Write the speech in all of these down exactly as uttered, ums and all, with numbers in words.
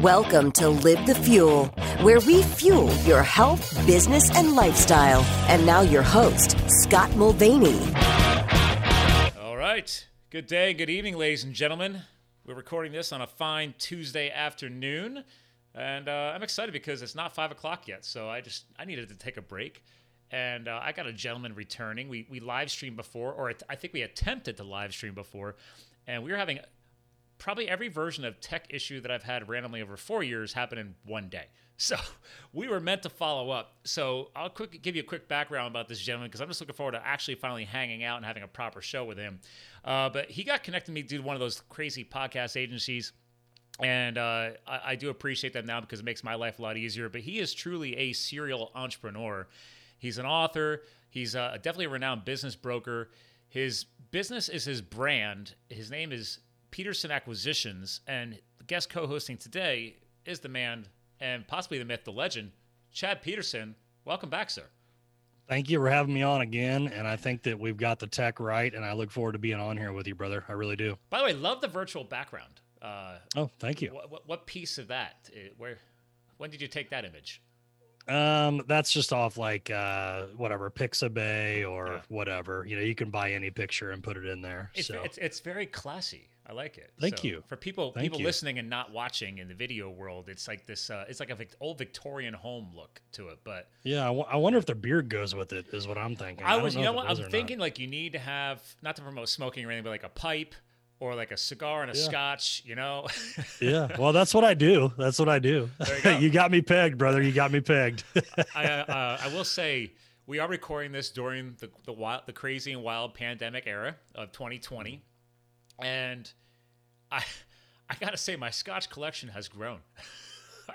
Welcome to Live the Fuel, where we fuel your health, business, and lifestyle. And now your host, Scott Mulvaney. All right. Good day, good evening, ladies and gentlemen. We're recording this on a fine Tuesday afternoon. And uh, I'm excited because it's not five o'clock yet, so I just I needed to take a break. And uh, I got a gentleman returning. We we live streamed before, or I think we attempted to live stream before, and we were having probably every version of tech issue that I've had randomly over four years happen in one day. So we were meant to follow up. So I'll quick give you a quick background about this gentleman because I'm just looking forward to actually finally hanging out and having a proper show with him. Uh, but he got connected to me through one of those crazy podcast agencies. And uh, I, I do appreciate them now because it makes my life a lot easier. But he is truly a serial entrepreneur. He's an author. He's uh, definitely a renowned business broker. His business is his brand. His name is Peterson Acquisitions, and the guest co-hosting today is the man and possibly the myth, the legend, Chad Peterson. Welcome back, sir. Thank you for having me on again, and I think that we've got the tech right, and I look forward to being on here with you, brother. I really do. By the way, love the virtual background. Uh, oh, thank you. Wh- wh- what piece of that? Where? When did you take that image? Um, that's just off like, uh, whatever, Pixabay or yeah. whatever, you know, you can buy any picture and put it in there. It's, so. it's, it's very classy. I like it. Thank so you for people, Thank people you. listening and not watching in the video world. It's like this, uh, it's like a vic- old Victorian home look to it, but yeah, I, w- I wonder if the beard goes with it is what I'm thinking. I was, I don't know you know what I'm thinking? Not. Like you need to have, not to promote smoking or anything, but like a pipe. Or like a cigar and a yeah. scotch, you know? yeah. Well, that's what I do. That's what I do. There you go. You got me pegged, brother. You got me pegged. I, uh, I will say we are recording this during the the, wild, the crazy and wild pandemic era of twenty twenty. And I I got to say my scotch collection has grown.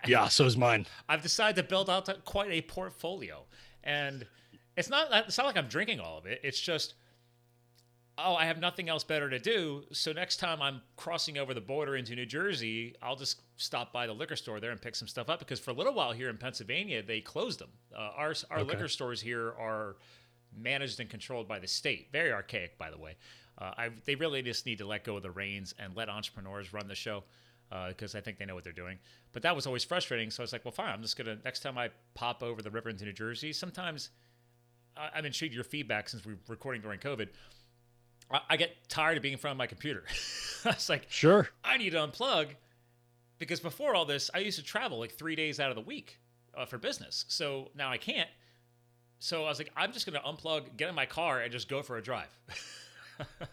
yeah, so has mine. I've decided to build out quite a portfolio. And it's not it's not like I'm drinking all of it. It's just oh, I have nothing else better to do, so next time I'm crossing over the border into New Jersey, I'll just stop by the liquor store there and pick some stuff up because for a little while here in Pennsylvania, they closed them. Uh, our our okay. liquor stores here are managed and controlled by the state. Very archaic, by the way. Uh, I, they really just need to let go of the reins and let entrepreneurs run the show because uh, I think they know what they're doing. But that was always frustrating, so I was like, well, fine, I'm just going to, next time I pop over the river into New Jersey, sometimes I, I'm intrigued your feedback since we're recording during COVID. I get tired of being in front of my computer. I was like, sure, I need to unplug because before all this, I used to travel like three days out of the week uh, for business. So now I can't. So I was like, I'm just going to unplug, get in my car and just go for a drive.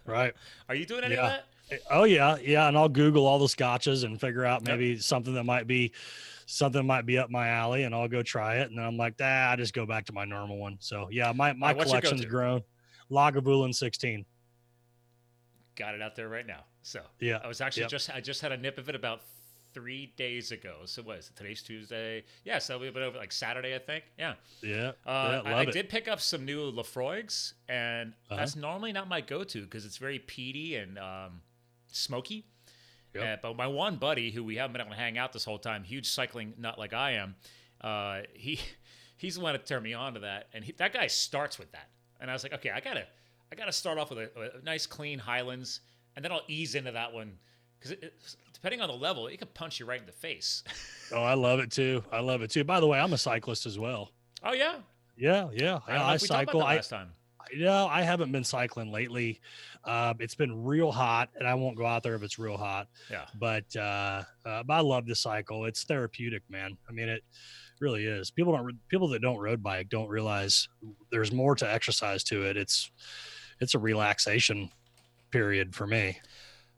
Right. Are you doing any yeah. of that? Oh yeah. Yeah. And I'll Google all the scotches and figure out maybe yep. something that might be something might be up my alley and I'll go try it. And then I'm like, ah, I just go back to my normal one. So yeah, my, my right, collection's grown. Lagavulin sixteen. Got it out there right now. So yeah, I was actually yep. just I just had a nip of it about three days ago. So what is it? Today's Tuesday. Yeah, so we've been over like Saturday, I think. Yeah. Yeah. Uh, yeah I, I did pick up some new Lafroigs, and uh-huh. that's normally not my go-to because it's very peaty and um, smoky. Yep. Uh, but my one buddy, who we haven't been able to hang out this whole time, huge cycling nut like I am, uh, he he's the one to turn me on to that, and he, that guy starts with that, and I was like, okay, I gotta. I got to start off with a, a nice, clean Highlands, and then I'll ease into that one. Because depending on the level, it could punch you right in the face. oh, I love it, too. I love it, too. By the way, I'm a cyclist as well. Oh, yeah? Yeah, yeah. I, I, I cycle. I, last time. I, you know, I haven't been cycling lately. Uh, it's been real hot, and I won't go out there if it's real hot. Yeah. But, uh, uh, but I love to cycle. It's therapeutic, man. I mean, it really is. People don't. People that don't road bike don't realize there's more to exercise to it. It's... It's a relaxation period for me.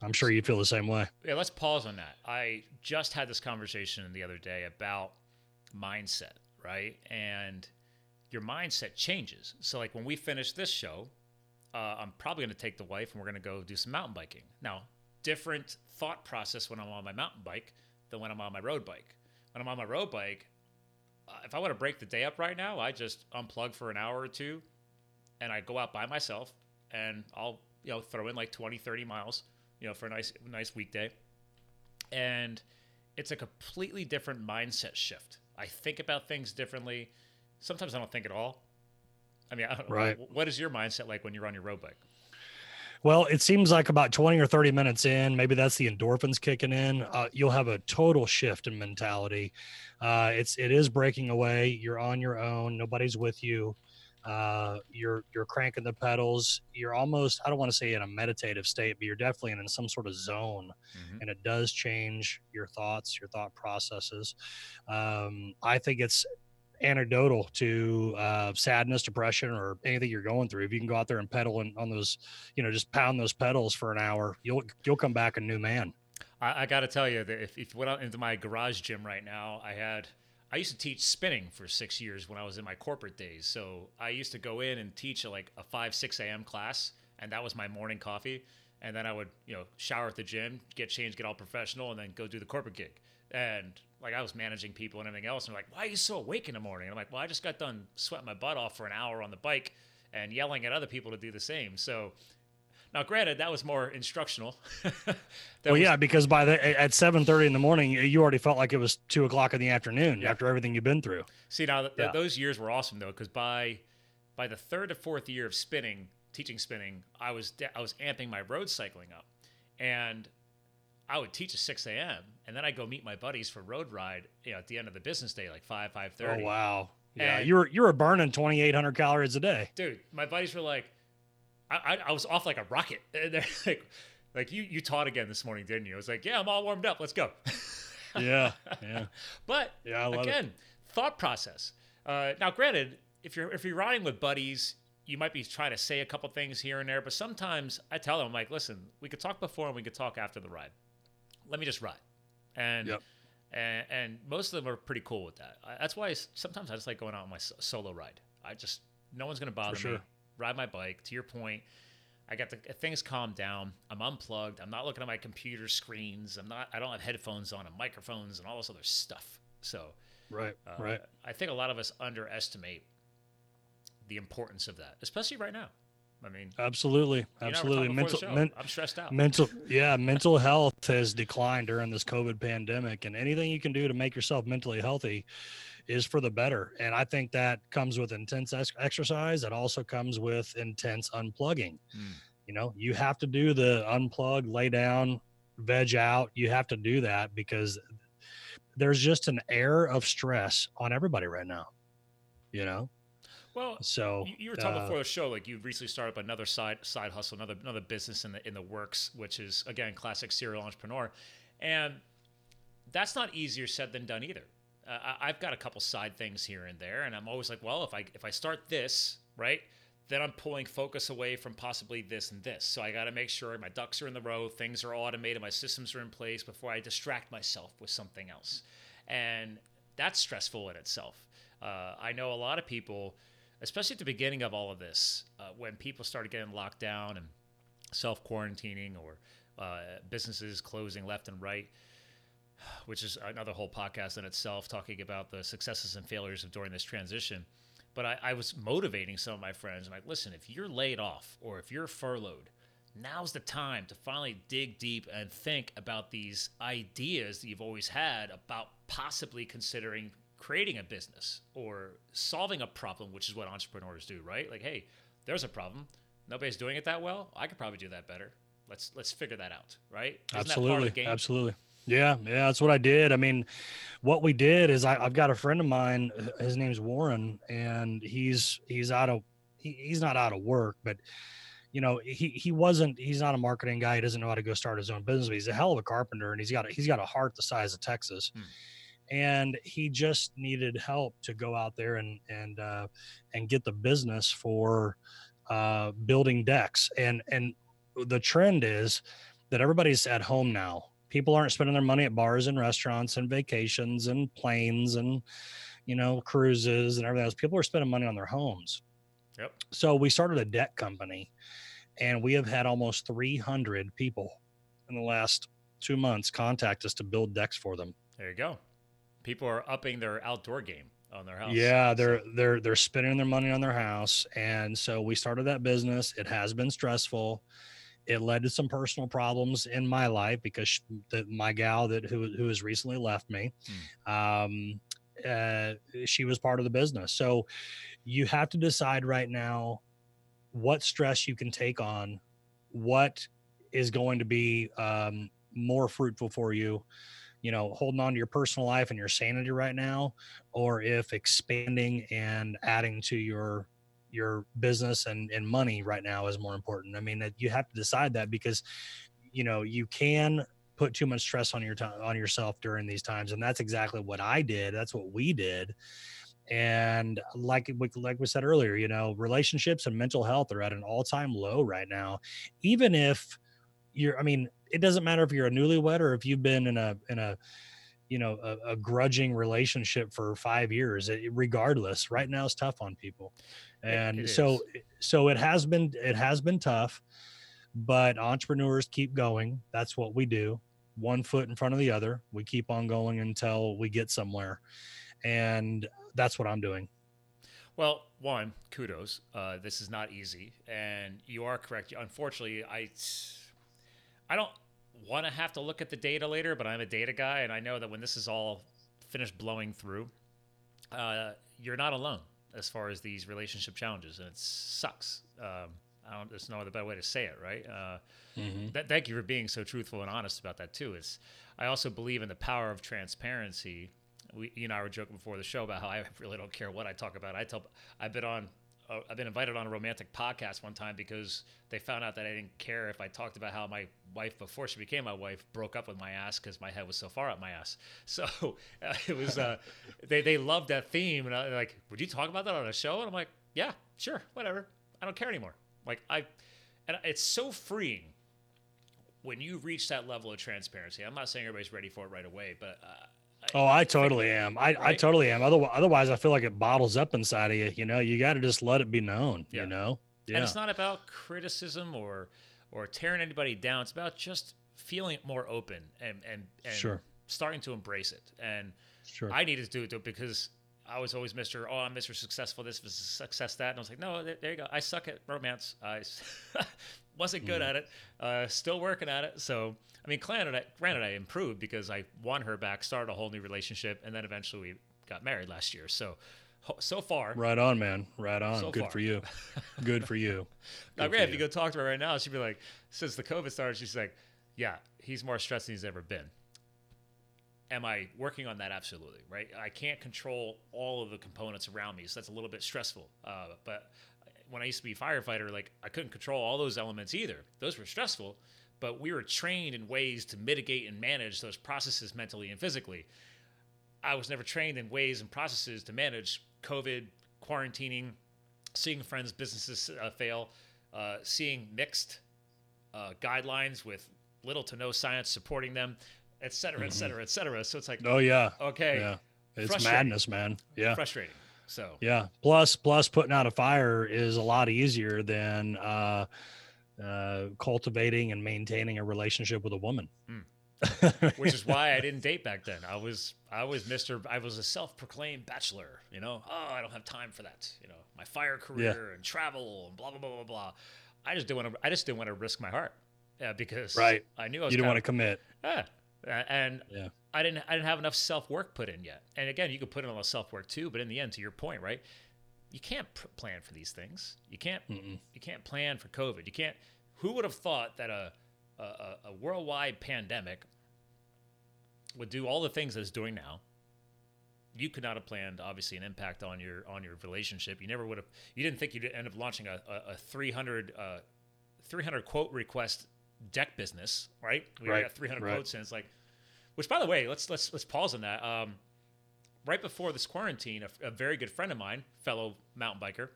I'm sure you feel the same way. Yeah, let's pause on that. I just had this conversation the other day about mindset, right? And your mindset changes. So like when we finish this show, uh, I'm probably going to take the wife and we're going to go do some mountain biking. Now, different thought process when I'm on my mountain bike than when I'm on my road bike. When I'm on my road bike, uh, if I want to break the day up right now, I just unplug for an hour or two and I go out by myself. And I'll, you know, throw in like twenty, thirty miles, you know, for a nice, nice weekday. And it's a completely different mindset shift. I think about things differently. Sometimes I don't think at all. I mean, I don't, right. what is your mindset like when you're on your road bike? Well, it seems like about twenty or thirty minutes in, maybe that's the endorphins kicking in. Uh, you'll have a total shift in mentality. Uh, it's, it is breaking away. You're on your own. Nobody's with you. Uh, you're, you're cranking the pedals. You're almost, I don't want to say in a meditative state, but you're definitely in some sort of zone, mm-hmm. and it does change your thoughts, your thought processes. Um, I think it's anecdotal to uh, sadness, depression, or anything you're going through. If you can go out there and pedal and on those, you know, just pound those pedals for an hour, you'll, you'll come back a new man. I, I got to tell you that if, if you went out into my garage gym right now, I had, I used to teach spinning for six years when I was in my corporate days. So I used to go in and teach like a five, six a.m. class. And that was my morning coffee. And then I would, you know, shower at the gym, get changed, get all professional, and then go do the corporate gig. And like, I was managing people and everything else. And I'm like, why are you so awake in the morning? And I'm like, well, I just got done sweating my butt off for an hour on the bike and yelling at other people to do the same. So now, granted, that was more instructional. Well, was- yeah, because by the at seven thirty in the morning, you already felt like it was two o'clock in the afternoon, yeah. after everything you've been through. See, now th- yeah. those years were awesome, though, because by by the third or fourth year of spinning, teaching spinning, I was de- I was amping my road cycling up, and I would teach at six a.m. and then I go meet my buddies for road ride, you know, at the end of the business day, like five, five thirty. Oh wow! Yeah, and you were you were burning twenty-eight hundred calories a day, dude. My buddies were like, I, I was off like a rocket. And they're like, like you, you taught again this morning, didn't you? I was like, yeah, I'm all warmed up. Let's go. Yeah. Yeah. But yeah, I love again, it. Thought process. Uh, now, granted, if you're, if you're riding with buddies, you might be trying to say a couple things here and there, but sometimes I tell them, I'm like, listen, we could talk before and we could talk after the ride. Let me just ride. And, yep. and, and most of them are pretty cool with that. That's why I, sometimes I just like going out on my solo ride. I just, no one's going to bother For sure. me. Ride my bike. To your point, I got the things calmed down. I'm unplugged. I'm not looking at my computer screens. I'm not. I don't have headphones on and microphones and all this other stuff. So, right, uh, right. I think a lot of us underestimate the importance of that, especially right now. I mean, absolutely, absolutely. Mental, men, I'm stressed out. Mental, yeah. Mental health has declined during this COVID pandemic, and anything you can do to make yourself mentally healthy is for the better. And I think that comes with intense ex- exercise. It also comes with intense unplugging. Mm. You know, you have to do the unplug, lay down, veg out. You have to do that because there's just an air of stress on everybody right now, you know? Well, so you, you were talking uh, before the show, like you recently started up another side side hustle, another another business in the in the works, which is again, classic serial entrepreneur. And that's not easier said than done either. Uh, I've got a couple side things here and there, and I'm always like, well, if I if I start this, right, then I'm pulling focus away from possibly this and this. So I got to make sure my ducks are in the row, things are automated, my systems are in place before I distract myself with something else. And that's stressful in itself. Uh, I know a lot of people, especially at the beginning of all of this, uh, when people started getting locked down and self-quarantining or uh, businesses closing left and right, which is another whole podcast in itself, talking about the successes and failures of during this transition. But I, I was motivating some of my friends. I'm like, listen, if you're laid off or if you're furloughed, now's the time to finally dig deep and think about these ideas that you've always had about possibly considering creating a business or solving a problem, which is what entrepreneurs do, right? Like, hey, there's a problem. Nobody's doing it that well. I could probably do that better. Let's let's figure that out, right? Isn't absolutely, that part of the game? Absolutely. Yeah. Yeah. That's what I did. I mean, what we did is I, I've got a friend of mine, his name's Warren, and he's, he's out of, he, he's not out of work, but you know, he, he wasn't, he's not a marketing guy. He doesn't know how to go start his own business, but he's a hell of a carpenter and he's got a, he's got a heart the size of Texas. Hmm. And he just needed help to go out there and, and, uh, and get the business for, uh, building decks. And, and the trend is that everybody's at home now. People aren't spending their money at bars and restaurants and vacations and planes and, you know, cruises and everything else. People are spending money on their homes. Yep. So we started a deck company and we have had almost three hundred people in the last two months contact us to build decks for them. There you go. People are upping their outdoor game on their house. Yeah. They're, they're, they're spending their money on their house. And so we started that business. It has been stressful. It led to some personal problems in my life because she, the, my gal that who who has recently left me, mm. um, uh, she was part of the business. So you have to decide right now what stress you can take on what is going to be um, more fruitful for you, you know, holding on to your personal life and your sanity right now, or if expanding and adding to your your business and, and money right now is more important. I mean, that you have to decide that, because, you know, you can put too much stress on your time, on yourself during these times. And that's exactly what I did. That's what we did. And like, like we said earlier, you know, relationships and mental health are at an all-time low right now. Even if you're, I mean, it doesn't matter if you're a newlywed or if you've been in a, in a, you know, a, a grudging relationship for five years, it, regardless, right now is tough on people. And it so, is. so it has been, it has been tough, but entrepreneurs keep going. That's what we do. One foot in front of the other. We keep on going until we get somewhere. And that's what I'm doing. Well, one, kudos. Uh, this is not easy. And you are correct. Unfortunately, I, I don't want to have to look at the data later, but I'm a data guy. And I know that when this is all finished blowing through, uh, you're not alone as far as these relationship challenges. And it sucks. Um, I don't, there's no other better way to say it, right? Uh, mm-hmm. th- thank you for being so truthful and honest about that too. It's, I also believe in the power of transparency. We, you and I were joking before the show about how I really don't care what I talk about. I tell, I've been on, uh, I've been invited on a romantic podcast one time because they found out that I didn't care if I talked about how my wife, before she became my wife, broke up with my ass because my head was so far up my ass. So uh, it was, uh, they they loved that theme, and I, like, would you talk about that on a show? And I'm like, yeah, sure, whatever. I don't care anymore. Like I, and it's so freeing when you reach that level of transparency. I'm not saying everybody's ready for it right away, but. Uh, Oh, I totally am. I, right. I totally am. Otherwise, otherwise, I feel like it bottles up inside of you. You know, you got to just let it be known, yeah. you know? Yeah. And it's not about criticism or or tearing anybody down. It's about just feeling more open and, and, and sure. starting to embrace it. And sure. I needed to do it because I was always Mister Oh, I'm Mister Successful. This was success that. And I was like, no, there you go. I suck at romance. I wasn't good mm. at it. Uh, still working at it. So, I mean, granted, granted, I improved because I won her back, started a whole new relationship, and then eventually we got married last year. So, so far. Right on, man. Right on. So good far. for you. Good for you. Good now, Grant, if you go talk to her right now, she'd be like, since the COVID started, she's like, yeah, he's more stressed than he's ever been. Am I working on that? Absolutely, right? I can't control all of the components around me, so that's a little bit stressful. Uh, but when I used to be a firefighter, like I couldn't control all those elements either. Those were stressful. But we were trained in ways to mitigate and manage those processes mentally and physically. I was never trained in ways and processes to manage COVID, quarantining, seeing friends' businesses uh, fail, uh, seeing mixed uh, guidelines with little to no science supporting them, et cetera, et cetera, et cetera. So it's like, oh yeah, okay, yeah. It's madness, man. Yeah, frustrating. So yeah, plus plus putting out a fire is a lot easier than. Uh, Uh, cultivating and maintaining a relationship with a woman, mm. which is why I didn't date back then. I was, I was Mister, I was a self-proclaimed bachelor. You know, oh, I don't have time for that. You know, my fire career yeah. and travel and blah blah blah blah blah. I just didn't want to. I just didn't want to risk my heart, yeah, because right. I knew I was. You didn't want to commit. Yeah, and yeah. I didn't. I didn't have enough self-work put in yet. And again, you could put in a lot of self-work too, but in the end, to your point, right? You can't pr- plan for these things. You can't. Mm-mm. You can't plan for COVID. You can't. Who would have thought that a, a a worldwide pandemic would do all the things that it's doing now? You could not have planned, obviously, an impact on your on your relationship. You never would have. You didn't think you'd end up launching a a, a three hundred quote request deck business, right? We right, got three hundred right. quotes, and it's like, which by the way, let's let's let's pause on that. Um, Right before this quarantine, a, a very good friend of mine, fellow mountain biker,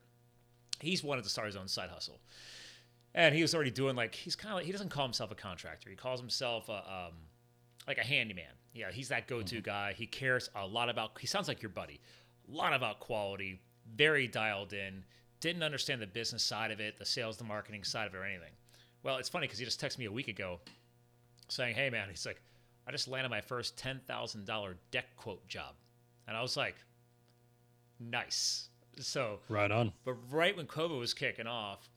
he's wanted to start his own side hustle, and he was already doing like he's kind of like, he doesn't call himself a contractor. He calls himself a, um, like a handyman. Yeah, he's that go-to mm-hmm. guy. He cares a lot about. He sounds like your buddy. A lot about quality. Very dialed in. Didn't understand the business side of it, the sales, the marketing side of it, or anything. Well, it's funny because he just texted me a week ago, saying, "Hey man," he's like, "I just landed my first ten thousand dollar deck quote job." And I was like, nice. So right on. But right when COVID was kicking off,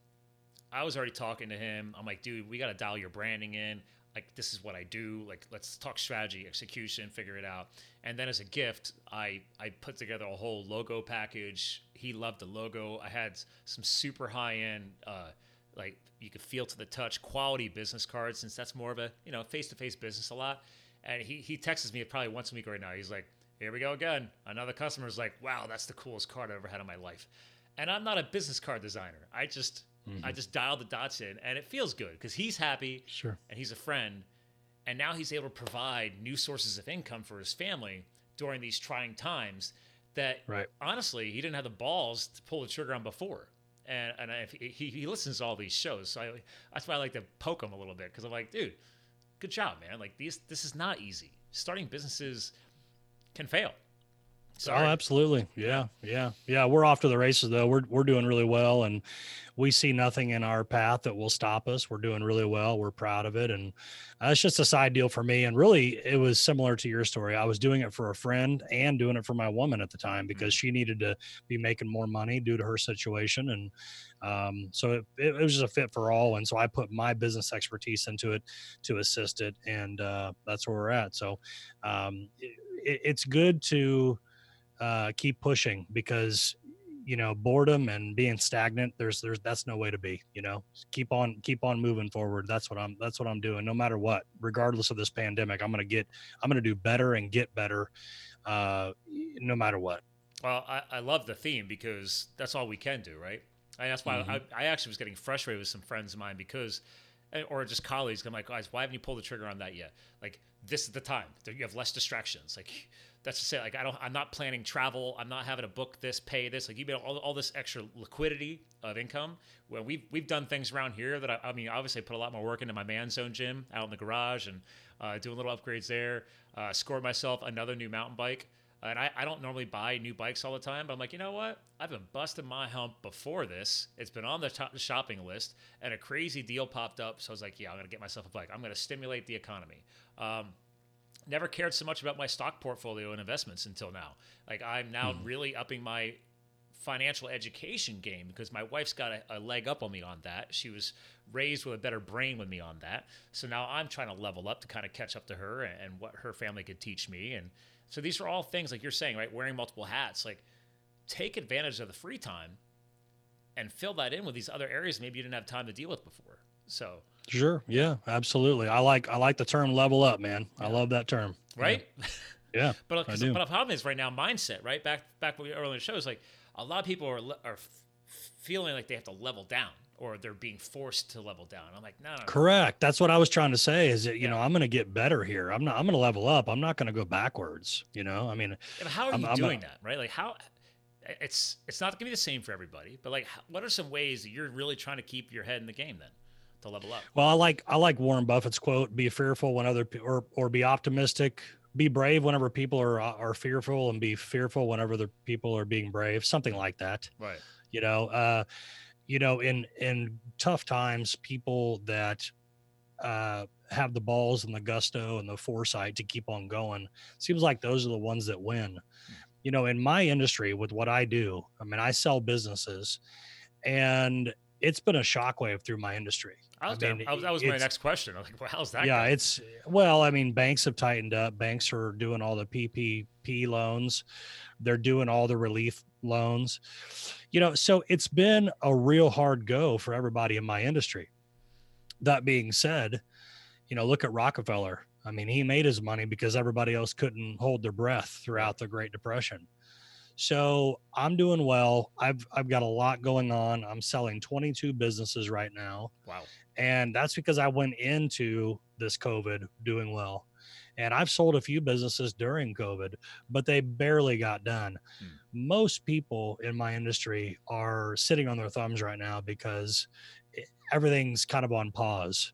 I was already talking to him. I'm like, dude, we got to dial your branding in. Like, this is what I do. Like, let's talk strategy, execution, figure it out. And then as a gift, I, I put together a whole logo package. He loved the logo. I had some super high-end uh, like you could feel to the touch, quality business cards, since that's more of a, you know, face-to-face business a lot. And he, he texts me probably once a week right now. He's like, here we go again. Another customer's like, wow, that's the coolest card I've ever had in my life. And I'm not a business card designer. I just mm-hmm. I just dial the dots in, and it feels good because he's happy, sure, and he's a friend. And now he's able to provide new sources of income for his family during these trying times that, right, honestly, he didn't have the balls to pull the trigger on before. And and I, he he listens to all these shows, so I, that's why I like to poke him a little bit, because I'm like, dude, good job, man. Like, these, this is not easy. Starting businesses can fail. Sorry. Oh, absolutely. Yeah, yeah, yeah. We're off to the races, though. We're we're doing really well, and we see nothing in our path that will stop us. We're doing really well. We're proud of it, and uh, it's just a side deal for me. And really, it was similar to your story. I was doing it for a friend and doing it for my woman at the time, because she needed to be making more money due to her situation, and um, so it, it, it was just a fit for all. And so I put my business expertise into it to assist it, and uh, that's where we're at. So um, it, it's good to uh, keep pushing, because, you know, boredom and being stagnant, there's, there's, that's no way to be, you know, keep on, keep on moving forward. That's what I'm, that's what I'm doing. No matter what, regardless of this pandemic, I'm going to get, I'm going to do better and get better, uh, no matter what. Well, I, I love the theme, because that's all we can do. Right. And that's why mm-hmm. I, I actually was getting frustrated with some friends of mine, because, or just colleagues. I'm like, guys, why haven't you pulled the trigger on that yet? Like, this is the time that you have less distractions. Like, that's to say, like, I don't, I'm not planning travel. I'm not having to book this, pay this. Like, you get all, all this extra liquidity of income. Well, we've, we've done things around here that I, I mean, obviously I put a lot more work into my man's own gym out in the garage, and uh, doing little upgrades there, uh, scored myself another new mountain bike. And I, I don't normally buy new bikes all the time, but I'm like, you know what? I've been busting my hump before this. It's been on the top shopping list, and a crazy deal popped up. So I was like, yeah, I'm going to get myself a bike. I'm going to stimulate the economy. Um, never cared so much about my stock portfolio and investments until now. Like, I'm now mm-hmm. really upping my financial education game, because my wife's got a, a leg up on me on that. She was raised with a better brain with me on that. So now I'm trying to level up to kind of catch up to her and, and what her family could teach me. And so these are all things, like you're saying, right? Wearing multiple hats, like, take advantage of the free time and fill that in with these other areas maybe you didn't have time to deal with before. So sure. Yeah, absolutely. I like, I like the term level up, man. Yeah. I love that term. Right. Yeah. yeah but, but the problem is right now, mindset, right? Back, back when we earlier shows, like, a lot of people are, are feeling like they have to level down, or they're being forced to level down. I'm like, no, no, no. Correct. That's what I was trying to say, is that, you yeah. know, I'm going to get better here. I'm not, I'm going to level up. I'm not going to go backwards. You know, I mean, yeah, how are I'm, you I'm doing a, that? Right. Like, how it's, it's not going to be the same for everybody, but like, what are some ways that you're really trying to keep your head in the game then to level up? Well, I like, I like Warren Buffett's quote, be fearful when other people, or, or be optimistic, be brave whenever people are, are fearful, and be fearful whenever the people are being brave, something like that. Right. You know, uh, you know, in, in tough times, people that uh, have the balls and the gusto and the foresight to keep on going, seems like those are the ones that win. You know, in my industry with what I do, I mean, I sell businesses, and it's been a shockwave through my industry. I was I mean, down, that was my next question. I was like, well, how's that? Yeah, going? It's, well, I mean, banks have tightened up. Banks are doing all the P P P loans. They're doing all the relief loans, you know, so it's been a real hard go for everybody in my industry. That being said, you know, look at Rockefeller. I mean, he made his money because everybody else couldn't hold their breath throughout the Great Depression. So I'm doing well. I've, I've got a lot going on. I'm selling twenty-two businesses right now. Wow. And that's because I went into this COVID doing well. And I've sold a few businesses during COVID, but they barely got done. Hmm. Most people in my industry are sitting on their thumbs right now because everything's kind of on pause.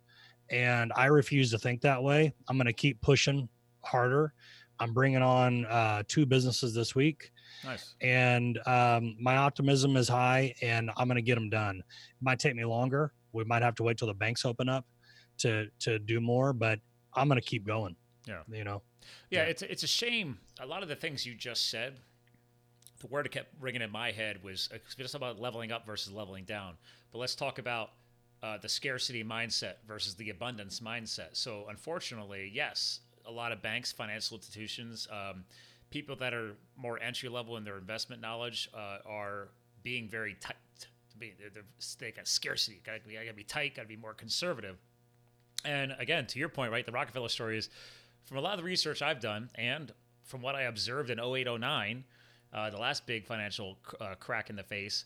And I refuse to think that way. I'm going to keep pushing harder. I'm bringing on uh, two businesses this week. Nice. And um, my optimism is high, and I'm going to get them done. It might take me longer. We might have to wait till the banks open up to, to do more, but I'm going to keep going. Yeah. You know? Yeah, yeah. It's, it's a shame. A lot of the things you just said, the word that kept ringing in my head was just about leveling up versus leveling down. But let's talk about uh, the scarcity mindset versus the abundance mindset. So unfortunately, yes, a lot of banks, financial institutions, um, people that are more entry level in their investment knowledge uh, are being very tight, be, they're, they're they got scarcity. Got to be tight. Got to be more conservative. And again, to your point, right? The Rockefeller story is, from a lot of the research I've done, and from what I observed in oh eight, oh nine, uh, the last big financial uh, crack in the face,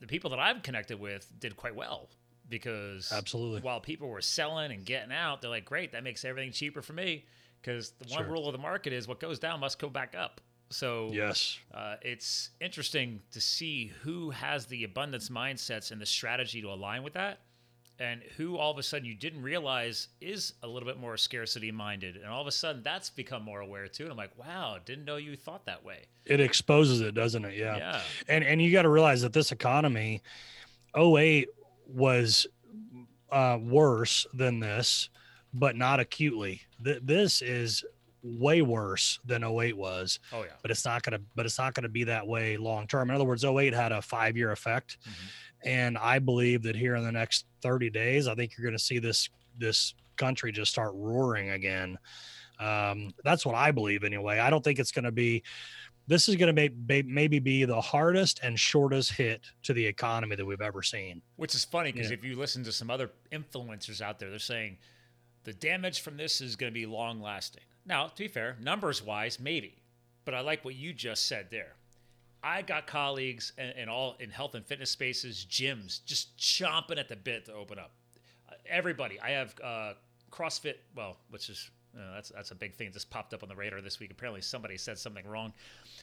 the people that I've connected with did quite well because absolutely, while people were selling and getting out, they're like, great, that makes everything cheaper for me because the one sure. rule of the market is what goes down must go back up. So yes, uh, it's interesting to see who has the abundance mindsets and the strategy to align with that, and who all of a sudden you didn't realize is a little bit more scarcity-minded. And all of a sudden, that's become more aware, too. And I'm like, wow, didn't know you thought that way. It exposes it, doesn't it? Yeah. yeah. And and you got to realize that this economy, oh eight was uh, worse than this, but not acutely. Th- this is way worse than oh eight was. Oh, yeah. But it's not gonna. But it's not going to be that way long-term. In other words, oh eight had a five-year effect. Mm-hmm. And I believe that here in the next thirty days, I think you're going to see this this country just start roaring again. Um, that's what I believe anyway. I don't think it's going to be – this is going to may, maybe be the hardest and shortest hit to the economy that we've ever seen. Which is funny because yeah. if you listen to some other influencers out there, they're saying the damage from this is going to be long-lasting. Now, to be fair, numbers-wise, maybe. But I like what you just said there. I got colleagues and, and all in health and fitness spaces, gyms, just chomping at the bit to open up. Uh, everybody, I have uh, CrossFit, well, which is uh, that's that's a big thing that just popped up on the radar this week. Apparently, somebody said something wrong.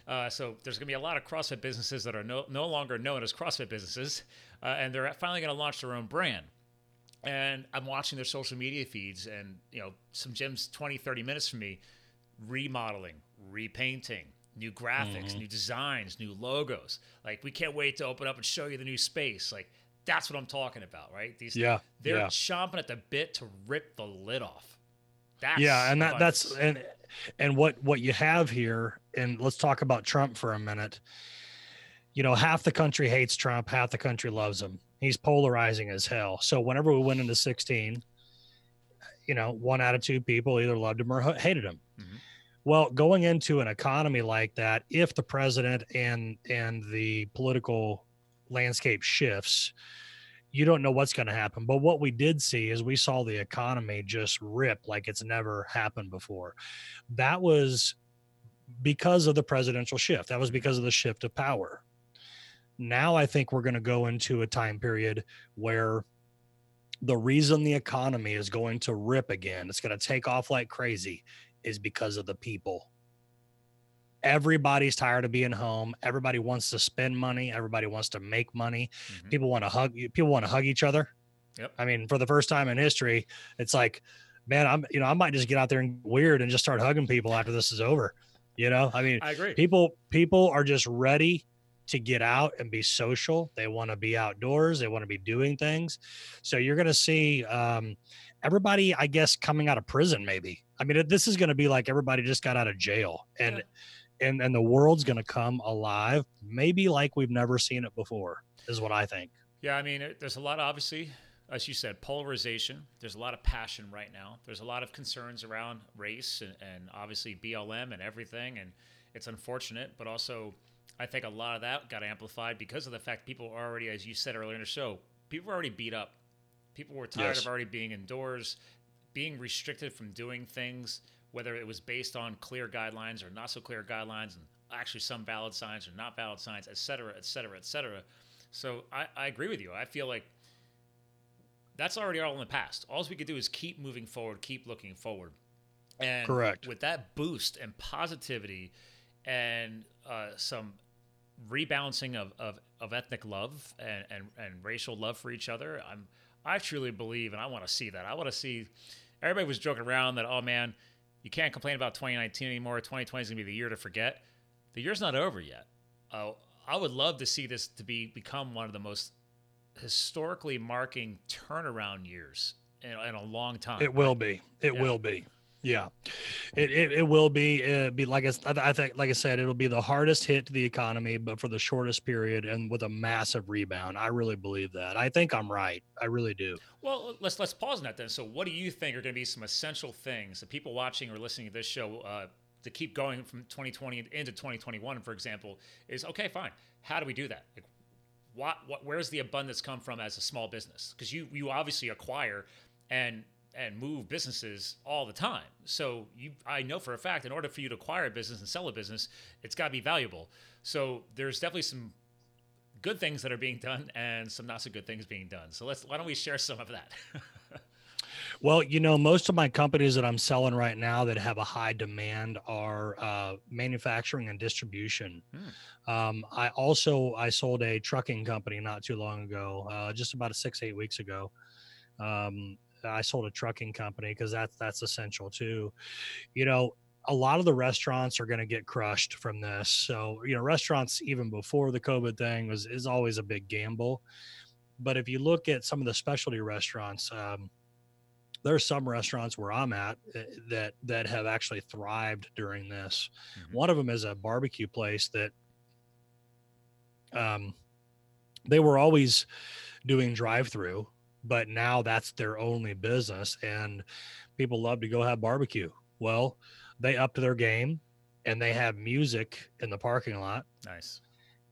Uh, so there's going to be a lot of CrossFit businesses that are no, no longer known as CrossFit businesses, uh, and they're finally going to launch their own brand. And I'm watching their social media feeds, and you know, some gyms twenty, thirty minutes from me, remodeling, repainting. New graphics, mm-hmm. new designs, new logos. Like, we can't wait to open up and show you the new space. Like, that's what I'm talking about, right? These yeah, they're yeah. chomping at the bit to rip the lid off. That's yeah, and that, that's and and what what you have here, and let's talk about Trump for a minute. You know, half the country hates Trump, half the country loves him. He's polarizing as hell. So whenever we went into sixteen, you know, one out of two people either loved him or hated him. Mm-hmm. Well, going into an economy like that, if the president and and the political landscape shifts, you don't know what's going to happen. But what we did see is we saw the economy just rip like it's never happened before. That was because of the presidential shift. That was because of the shift of power. Now I think we're going to go into a time period where the reason the economy is going to rip again, it's going to take off like crazy, is because of the people. Everybody's tired of being home. Everybody wants to spend money. Everybody wants to make money. Mm-hmm. People want to hug. People want to hug each other. Yep. I mean, for the first time in history, it's like, man, I'm, you know, I might just get out there and weird and just start hugging people after this is over. You know, I mean, I agree. People, people are just ready to get out and be social. They want to be outdoors. They want to be doing things. So you're going to see um, everybody, I guess, coming out of prison, maybe. I mean, this is going to be like everybody just got out of jail, and yeah. and and the world's going to come alive, maybe like we've never seen it before, is what I think. Yeah, I mean, it, there's a lot of, obviously, as you said, polarization. There's a lot of passion right now. There's a lot of concerns around race and, and obviously B L M and everything, and it's unfortunate, but also I think a lot of that got amplified because of the fact people are already, as you said earlier in the show, people were already beat up. People were tired yes. of already being indoors, being restricted from doing things, whether it was based on clear guidelines or not so clear guidelines, and actually some valid signs or not valid signs, et cetera, et cetera, et cetera. So I, I agree with you. I feel like that's already all in the past. All we could do is keep moving forward, keep looking forward. And correct. With that boost and positivity and uh, some rebalancing of, of, of ethnic love and, and, and racial love for each other, I'm, I truly believe, and I want to see that. I want to see – everybody was joking around that, oh, man, you can't complain about twenty nineteen anymore. twenty twenty is going to be the year to forget. The year's not over yet. Uh, I would love to see this to be become one of the most historically marking turnaround years in, in a long time. It will be. It yeah. will be. Yeah, it it, it will be uh, be like I, I think like I said, it'll be the hardest hit to the economy, but for the shortest period and with a massive rebound. I really believe that. I think I'm right. I really do. Well, let's let's pause on that then. So, what do you think are going to be some essential things that people watching or listening to this show uh, to keep going from twenty twenty into twenty twenty-one, for example, is okay, fine. How do we do that? Like, what, what, where's the abundance come from as a small business? Because you you obviously acquire and and move businesses all the time. So you, I know for a fact, in order for you to acquire a business and sell a business, it's got to be valuable. So there's definitely some good things that are being done and some not so good things being done. So let's why don't we share some of that? Well, you know, most of my companies that I'm selling right now that have a high demand are uh, manufacturing and distribution. Hmm. Um, I also, I sold a trucking company not too long ago, uh, just about six, eight weeks ago. Um, I sold a trucking company because that's, that's essential too. You know, a lot of the restaurants are going to get crushed from this. So, you know, restaurants, even before the COVID thing, was is always a big gamble. But if you look at some of the specialty restaurants, um, there are some restaurants where I'm at that that have actually thrived during this. Mm-hmm. One of them is a barbecue place that um, they were always doing drive-through, but now that's their only business, and people love to go have barbecue. Well, they upped their game, and they have music in the parking lot. Nice.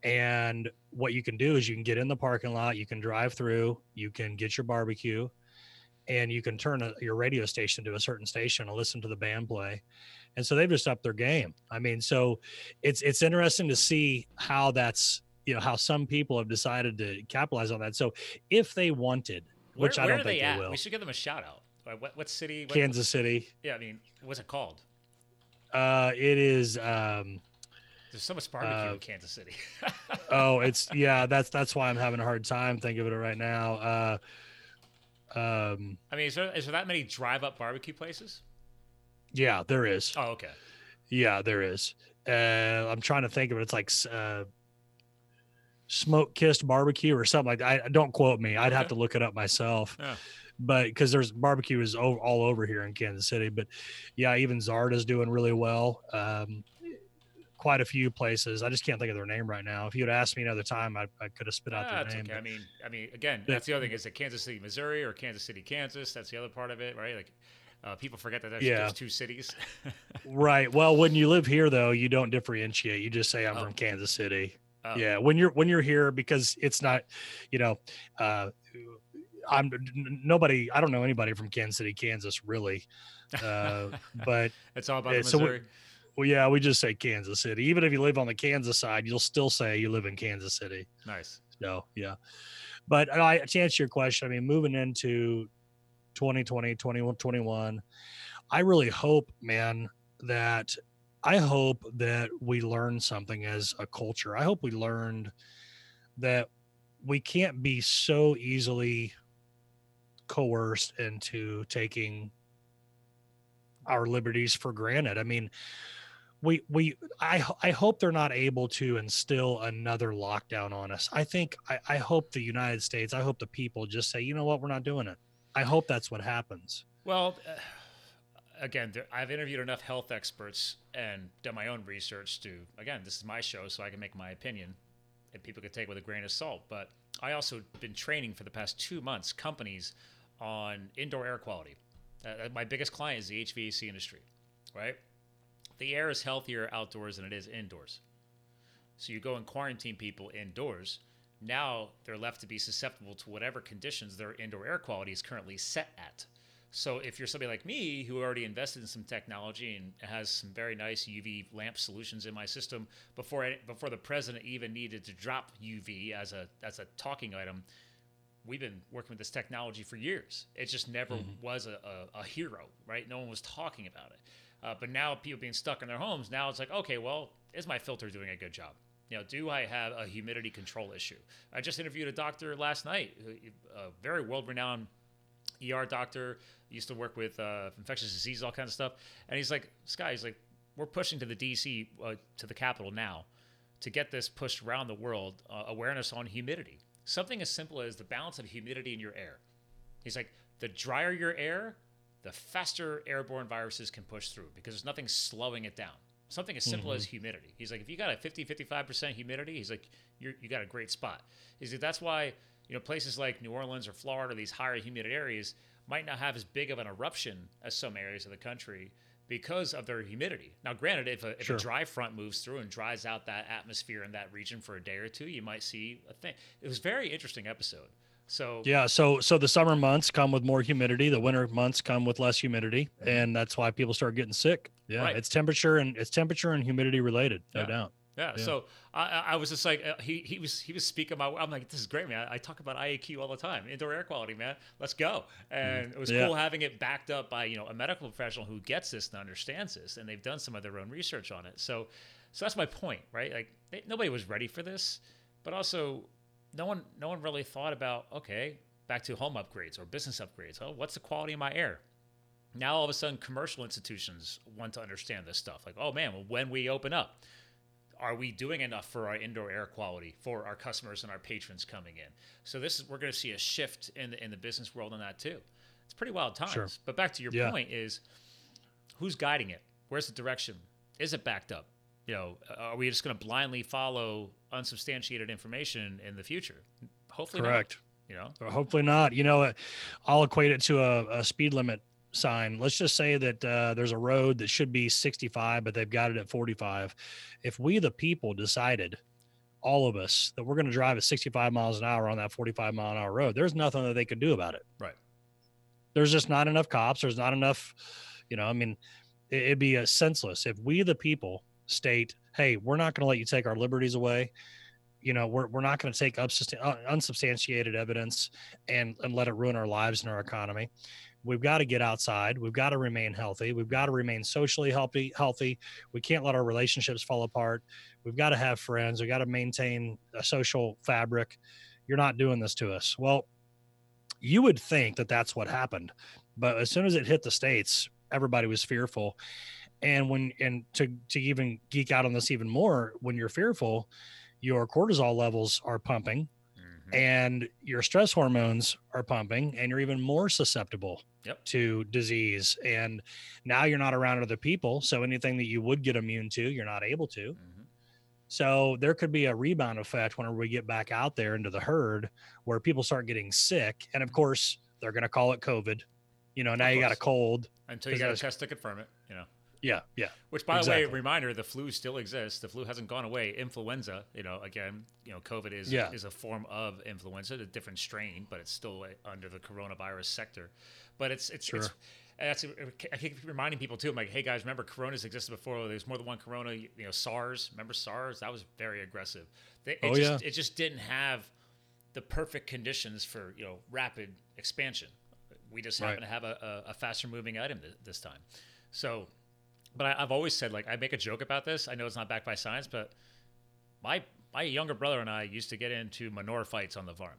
And what you can do is you can get in the parking lot, you can drive through, you can get your barbecue, and you can turn a, your radio station to a certain station and listen to the band play. And so they've just upped their game. I mean, so it's it's interesting to see how that's, you know, how some people have decided to capitalize on that. So if they wanted, where, which I don't think they, they will. We should give them a shout out. What, what city? What, Kansas City. Yeah, I mean, what's it called? Uh, it is... Um, There's so much barbecue uh, in Kansas City. oh, it's... Yeah, that's that's why I'm having a hard time thinking of it right now. Uh Um, I mean, is there, is there that many drive-up barbecue places? Yeah, there is. Oh, okay. Yeah, there is. Uh, I'm trying to think of it. It's like uh, smoke-kissed barbecue or something like that. I, don't quote me. I'd okay. have to look it up myself. Yeah. But because there's barbecue is all, all over here in Kansas City. But yeah, even Zarda's doing really well. Um, quite a few places. I just can't think of their name right now. If you had asked me another time, I, I could have spit out ah, their name. Okay. I mean, I mean, again, that's the other thing is that Kansas City, Missouri, or Kansas City, Kansas. That's the other part of it, right? Like uh, people forget that there's, yeah. there's two cities. Right. Well, when you live here, though, you don't differentiate. You just say I'm oh. from Kansas City. Oh. Yeah. When you're when you're here, because it's not, you know, uh, I'm nobody. I don't know anybody from Kansas City, Kansas, really. Uh, but it's all about it's, Missouri. So Well, yeah, we just say Kansas City. Even if you live on the Kansas side, you'll still say you live in Kansas City. Nice. So, yeah. But I, to answer your question, I mean, moving into twenty twenty, twenty twenty-one, I really hope, man, that I hope that we learn something as a culture. I hope we learned that we can't be so easily coerced into taking our liberties for granted. I mean, We we I I hope they're not able to instill another lockdown on us. I think I, I hope the United States, I hope the people just say, you know what, we're not doing it. I hope that's what happens. Well, uh, again, there, I've interviewed enough health experts and done my own research to, again, this is my show, so I can make my opinion, and people can take it with a grain of salt. But I also have been training for the past two months companies on indoor air quality. Uh, my biggest client is the H V A C industry, right? The air is healthier outdoors than it is indoors. So you go and quarantine people indoors. Now they're left to be susceptible to whatever conditions their indoor air quality is currently set at. So if you're somebody like me who already invested in some technology and has some very nice U V lamp solutions in my system before I, before the president even needed to drop U V as a as a talking item, we've been working with this technology for years. It just never mm-hmm. was a, a, a hero, right? No one was talking about it. Uh, but now people being stuck in their homes, now it's like, okay, well, is my filter doing a good job? You know, do I have a humidity control issue? I just interviewed a doctor last night, a very world-renowned E R doctor, used to work with uh, infectious diseases, all kinds of stuff. And he's like, Scott, he's like, we're pushing to the D C, uh, to the Capitol now to get this pushed around the world, uh, awareness on humidity. Something as simple as the balance of humidity in your air. He's like, the drier your air, the faster airborne viruses can push through because there's nothing slowing it down. Something as simple mm-hmm. as humidity. He's like, if you got a fifty, fifty-five percent humidity, he's like, you're, you got a great spot. He's like, that's why, you know, places like New Orleans or Florida, these higher humidity areas might not have as big of an eruption as some areas of the country because of their humidity. Now, granted, if a, if sure. a dry front moves through and dries out that atmosphere in that region for a day or two, you might see a thing. It was a very interesting episode. So yeah, so so the summer months come with more humidity, the winter months come with less humidity, and that's why people start getting sick. Yeah, right. It's temperature and it's temperature and humidity related, no yeah. doubt. Yeah. yeah. So I, I was just like, uh, he he was he was speaking my. I'm like, this is great, man. I, I talk about I A Q all the time, indoor air quality, man. Let's go. And mm-hmm. it was yeah. cool having it backed up by you know a medical professional who gets this and understands this, and they've done some of their own research on it. So so that's my point, right? Like they, nobody was ready for this, but also. No one, no one really thought about, okay, back to home upgrades or business upgrades. Oh, what's the quality of my air? Now, all of a sudden, commercial institutions want to understand this stuff. Like, oh, man, well, when we open up, are we doing enough for our indoor air quality for our customers and our patrons coming in? So this is, we're going to see a shift in the, in the business world on that too. It's pretty wild times. Sure. But back to your yeah. point is, who's guiding it? Where's the direction? Is it backed up? You know, are we just going to blindly follow unsubstantiated information in the future? Hopefully Correct. not. Correct. You know, hopefully not. You know, I'll equate it to a, a speed limit sign. Let's just say that uh, there's a road that should be sixty-five, but they've got it at forty-five. If we, the people, decided, all of us, that we're going to drive at sixty-five miles an hour on that forty-five mile an hour road, there's nothing that they could do about it. Right. There's just not enough cops. There's not enough, you know, I mean, it, it'd be uh, senseless. If we, the people, state, hey, we're not going to let you take our liberties away. You know, we're we're not going to take unsubstantiated evidence and, and let it ruin our lives and our economy. We've got to get outside. We've got to remain healthy. We've got to remain socially healthy. Healthy. We can't let our relationships fall apart. We've got to have friends. We've got to maintain a social fabric. You're not doing this to us. Well, you would think that that's what happened. But as soon as it hit the states, everybody was fearful. And when, and to, to even geek out on this even more, when you're fearful, your cortisol levels are pumping mm-hmm. and your stress hormones are pumping, and you're even more susceptible yep. to disease. And now you're not around other people. So anything that you would get immune to, you're not able to. Mm-hmm. So there could be a rebound effect whenever we get back out there into the herd where people start getting sick. And of course, they're going to call it COVID. You know, now you got a cold. Until you got a test to confirm it, you know. Yeah, yeah. Which, by exactly. the way, reminder: the flu still exists. The flu hasn't gone away. Influenza, you know, again, you know, COVID is yeah. is a form of influenza, a different strain, but it's still under the coronavirus sector. But it's it's, sure. it's that's I keep reminding people too. I'm like, hey guys, remember Corona's existed before. There's more than one Corona. You know, SARS. Remember SARS? That was very aggressive. They, it oh just, yeah. It just didn't have the perfect conditions for you know rapid expansion. We just happen right. to have a, a, a faster moving item th- this time. So. But I, I've always said, like, I make a joke about this. I know it's not backed by science, but my my younger brother and I used to get into manure fights on the farm.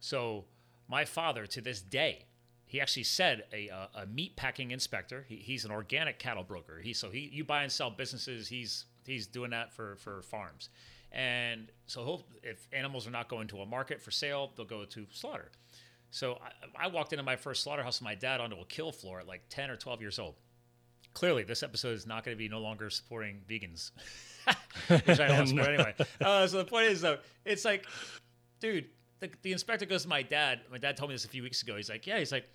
So my father, to this day, he actually said a uh, a meat packing inspector. He, he's an organic cattle broker. He so he you buy and sell businesses. He's he's doing that for for farms, and so he'll, if animals are not going to a market for sale, they'll go to slaughter. So I, I walked into my first slaughterhouse with my dad onto a kill floor at like ten or twelve years old. Clearly, this episode is not going to be no longer supporting vegans, which I don't support anyway. Uh, so the point is, though, it's like, dude, the, the inspector goes to my dad. My dad told me this a few weeks ago. He's like, yeah, he's like,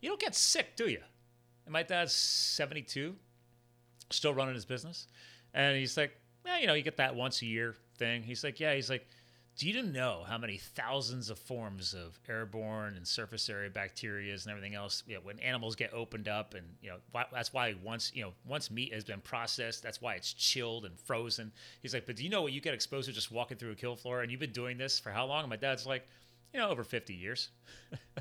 you don't get sick, do you? And my dad's seventy-two, still running his business. And he's like, yeah, you know, you get that once a year thing. He's like, yeah, he's like, do you know how many thousands of forms of airborne and surface area bacteria and everything else, you know, when animals get opened up and, you know, why, that's why once, you know, once meat has been processed, that's why it's chilled and frozen. He's like, but do you know what you get exposed to just walking through a kill floor? And you've been doing this for how long? And my dad's like, you know, over fifty years.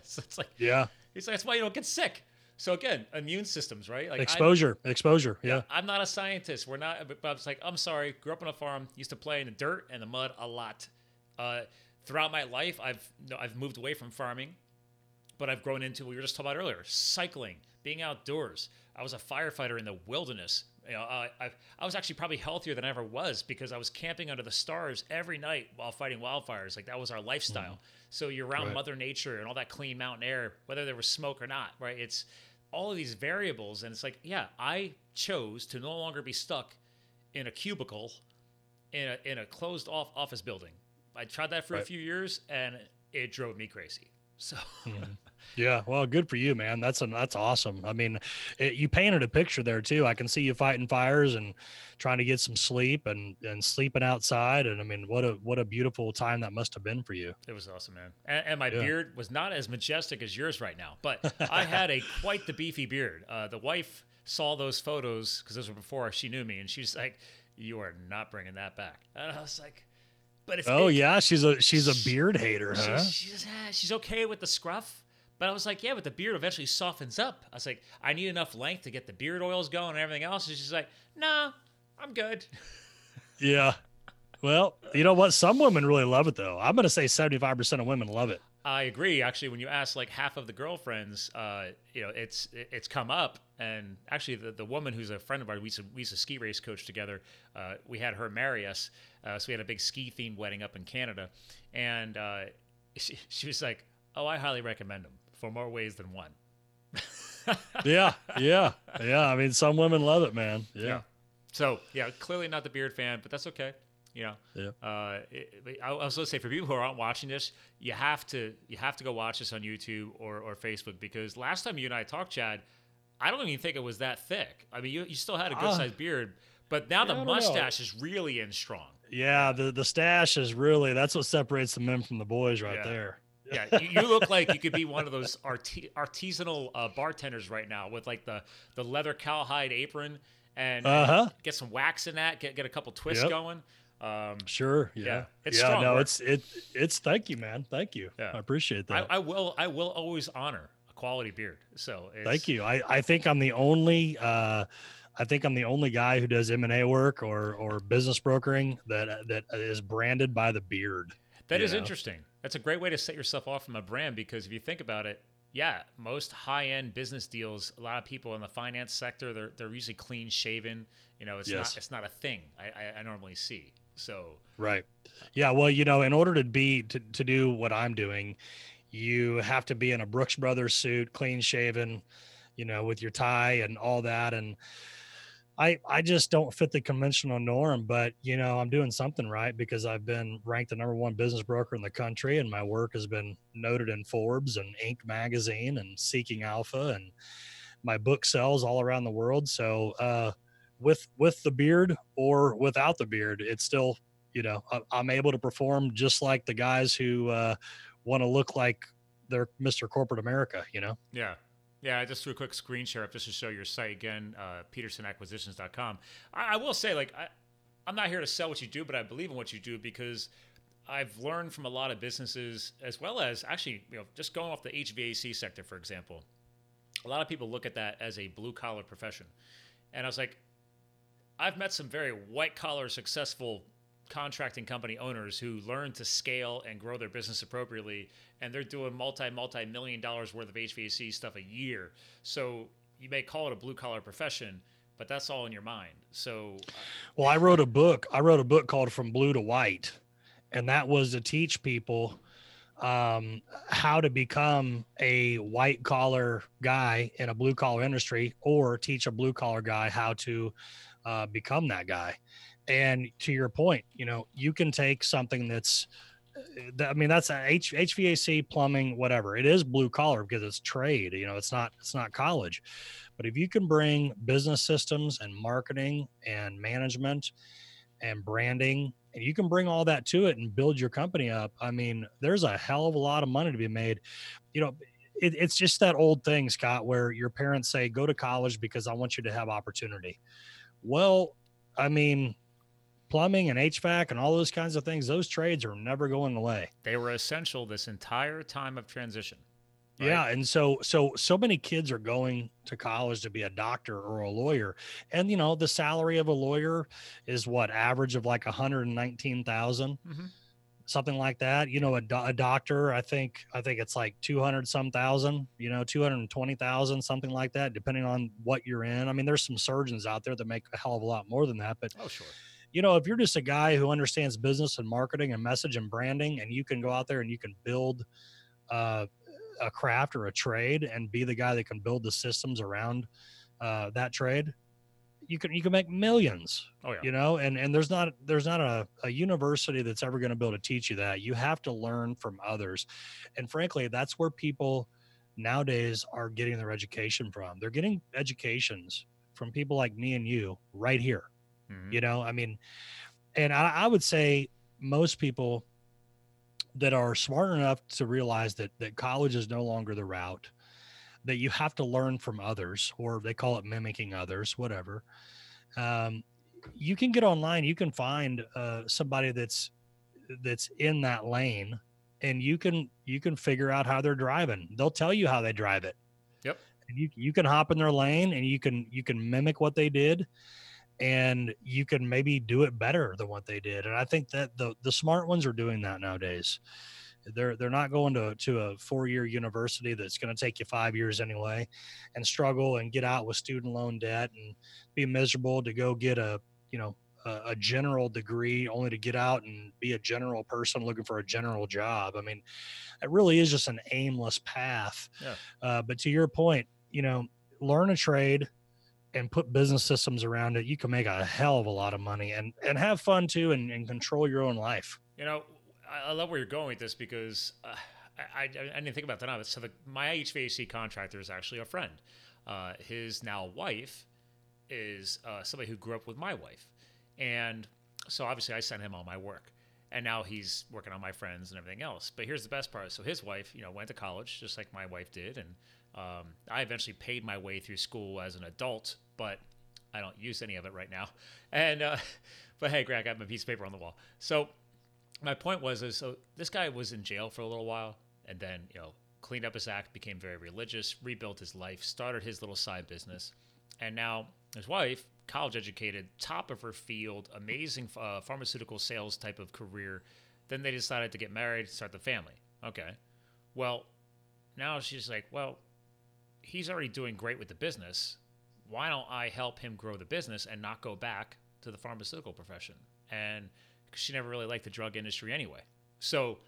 So it's like, yeah, he's like, that's why you don't get sick. So again, immune systems, right? Like exposure, I'm, exposure. Yeah. I'm not a scientist. We're not, but I was like, I'm sorry. Grew up on a farm, used to play in the dirt and the mud a lot. Uh, throughout my life, I've you know, I've moved away from farming, but I've grown into what we were just talking about earlier: cycling, being outdoors. I was a firefighter in the wilderness. You know, I, I I was actually probably healthier than I ever was because I was camping under the stars every night while fighting wildfires. Like that was our lifestyle. Mm. So you're around right. Mother Nature and all that clean mountain air, whether there was smoke or not. Right? It's all of these variables, and it's like, yeah, I chose to no longer be stuck in a cubicle in a in a closed off office building. I tried that for right. a few years, and it drove me crazy. So mm-hmm. Yeah, well, good for you, man. That's an, that's awesome. I mean, it, you painted a picture there too. I can see you fighting fires and trying to get some sleep and, and sleeping outside. And I mean, what a what a beautiful time that must have been for you. It was awesome, man. And, and my yeah. beard was not as majestic as yours right now, but I had a quite the beefy beard. Uh, the wife saw those photos because those were before she knew me, and she's like, "You are not bringing that back." And I was like, "But it's oh it, yeah, she's a she's a beard she, hater, huh?" She's, she's, she's okay with the scruff. But I was like, yeah, but the beard eventually softens up. I was like, I need enough length to get the beard oils going and everything else. And she's like, no, nah, I'm good. Yeah. Well, you know what? Some women really love it, though. I'm going to say seventy-five percent of women love it. I agree. Actually, when you ask like half of the girlfriends, uh, you know, it's it's come up. And actually, the, the woman who's a friend of ours, we used to, we used to ski race coach together. Uh, we had her marry us. Uh, so we had a big ski-themed wedding up in Canada. And uh, she, she was like, oh, I highly recommend them. For more ways than one. yeah, yeah, yeah. I mean, some women love it, man. Yeah. yeah. So, yeah, clearly not the beard fan, but that's okay. You know, yeah. Uh, it, I, I was going to say, for people who aren't watching this, you have to you have to go watch this on YouTube or, or Facebook, because last time you and I talked, Chad, I don't even think it was that thick. I mean, you you still had a good-sized uh, beard, but now yeah, the mustache is really in strong. Yeah, the, the stash is really, that's what separates the men from the boys right yeah. there. Yeah, you, you look like you could be one of those arti- artisanal uh, bartenders right now with like the, the leather cowhide apron and, uh-huh. and get some wax in that, get get a couple twists yep. going. Um, sure, yeah, yeah. it's yeah, strong. No, work. it's it it's. Thank you, man. Thank you. Yeah. I appreciate that. I, I will. I will always honor a quality beard. So it's, thank you. I, I think I'm the only. Uh, I think I'm the only guy who does M and A work or or business brokering that that is branded by the beard. That is know? interesting. That's a great way to set yourself off from a brand, because if you think about it, yeah, most high-end business deals, a lot of people in the finance sector, they're they're usually clean-shaven. You know, it's yes. not it's not a thing I, I, I normally see. So right, yeah. Well, you know, in order to be to, to do what I'm doing, you have to be in a Brooks Brothers suit, clean-shaven, you know, with your tie and all that, and. I, I just don't fit the conventional norm, but, you know, I'm doing something right, because I've been ranked the number one business broker in the country, and my work has been noted in Forbes and Inc magazine and Seeking Alpha, and my book sells all around the world. So uh, with with the beard or without the beard, it's still, you know, I, I'm able to perform just like the guys who uh, want to look like they're Mister Corporate America, you know? Yeah. Yeah, I just threw a quick screen share up just to show your site again, uh, peterson acquisitions dot com. I, I will say, like, I, I'm not here to sell what you do, but I believe in what you do, because I've learned from a lot of businesses, as well as actually, you know, just going off the H V A C sector, for example. A lot of people look at that as a blue-collar profession. And I was like, I've met some very white-collar, successful contracting company owners who learn to scale and grow their business appropriately, and they're doing multi multi million dollars worth of H V A C stuff a year. So you may call it a blue collar profession, but that's all in your mind. So well, I wrote a book I wrote a book called From Blue to White, and that was to teach people um how to become a white collar guy in a blue collar industry, or teach a blue collar guy how to uh become that guy. And to your point, you know, you can take something that's, I mean, that's a H, HVAC, plumbing, whatever. It is blue collar because it's trade, you know, it's not, it's not college. But if you can bring business systems and marketing and management and branding, and you can bring all that to it and build your company up, I mean, there's a hell of a lot of money to be made. You know, it, it's just that old thing, Scott, where your parents say, go to college because I want you to have opportunity. Well, I mean, plumbing and H V A C and all those kinds of things, those trades are never going away. They were essential this entire time of transition. Right? Yeah. And so, so, so many kids are going to college to be a doctor or a lawyer. And, you know, the salary of a lawyer is what, average of like one hundred nineteen thousand, mm-hmm. something like that. You know, a, do- a doctor, I think, I think it's like two hundred some thousand, you know, two hundred twenty thousand, something like that, depending on what you're in. I mean, there's some surgeons out there that make a hell of a lot more than that, but oh, sure. You know, if you're just a guy who understands business and marketing and message and branding, and you can go out there and you can build uh, a craft or a trade and be the guy that can build the systems around uh, that trade, you can you can make millions. Oh yeah. You know, and and there's not there's not a, a university that's ever going to be able to teach you that. You have to learn from others, and frankly, that's where people nowadays are getting their education from. They're getting educations from people like me and you right here. Mm-hmm. You know, I mean, and I, I would say most people that are smart enough to realize that that college is no longer the route, that you have to learn from others, or they call it mimicking others, whatever. Um, you can get online, you can find uh, somebody that's that's in that lane, and you can you can figure out how they're driving. They'll tell you how they drive it. Yep. And you you can hop in their lane, and you can you can mimic what they did, and you can maybe do it better than what they did. And I think that the the smart ones are doing that nowadays. They're they're not going to, to a four-year university that's going to take you five years anyway and struggle and get out with student loan debt and be miserable to go get a, you know, a, a general degree only to get out and be a general person looking for a general job. I mean, it really is just an aimless path. Yeah. Uh, but to your point, you know, learn a trade and put business systems around it. You can make a hell of a lot of money and, and have fun too, and, and control your own life. You know, I love where you're going with this, because uh, I, I, I didn't think about that. So the, my H V A C contractor is actually a friend. Uh, his now wife is uh, somebody who grew up with my wife. And so obviously I sent him all my work, and now he's working on my friends and everything else. But here's the best part. So his wife, you know, went to college just like my wife did. And um, I eventually paid my way through school as an adult, but I don't use any of it right now. And, uh, but hey, Greg, I have a piece of paper on the wall. So my point was, is so this guy was in jail for a little while, and then, you know, cleaned up his act, became very religious, rebuilt his life, started his little side business. And now his wife, college educated, top of her field, amazing uh, pharmaceutical sales type of career. Then they decided to get married, start the family. Okay. Well, now she's like, well, he's already doing great with the business. Why don't I help him grow the business and not go back to the pharmaceutical profession? And she never really liked the drug industry anyway. So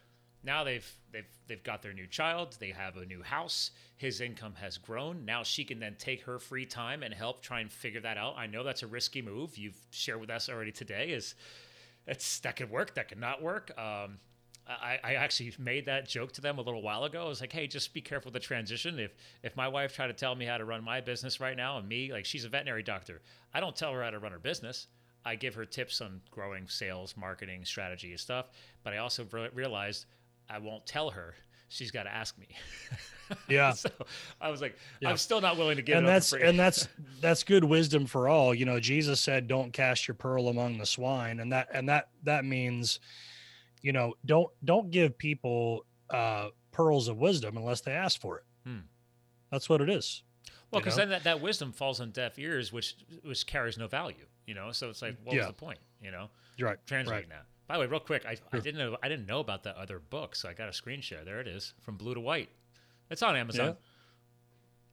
now they've they've they've got their new child. They have a new house. His income has grown. Now she can then take her free time and help try and figure that out. I know that's a risky move. You've shared with us already today is it's that could work, that could not work. Um, I, I actually made that joke to them a little while ago. I was like, hey, just be careful with the transition. If if my wife tried to tell me how to run my business right now, and me, like, she's a veterinary doctor, I don't tell her how to run her business. I give her tips on growing sales, marketing, strategy and stuff. But I also re- realized I won't tell her. She's got to ask me. Yeah. So I was like, yeah. I'm still not willing to give and it that's, up for free. And that's, that's good wisdom for all. You know, Jesus said, don't cast your pearl among the swine. And that, and that, that means, you know, don't, don't give people uh, pearls of wisdom unless they ask for it. Hmm. That's what it is. Well, because then that, that wisdom falls on deaf ears, which, which carries no value. You know, so it's like, what yeah. was the point? You know, you're right. Translating right. that. By the way, real quick, I, sure. I didn't know I didn't know about that other book, so I got a screen share. There it is, From Blue to White. It's on Amazon. Yeah.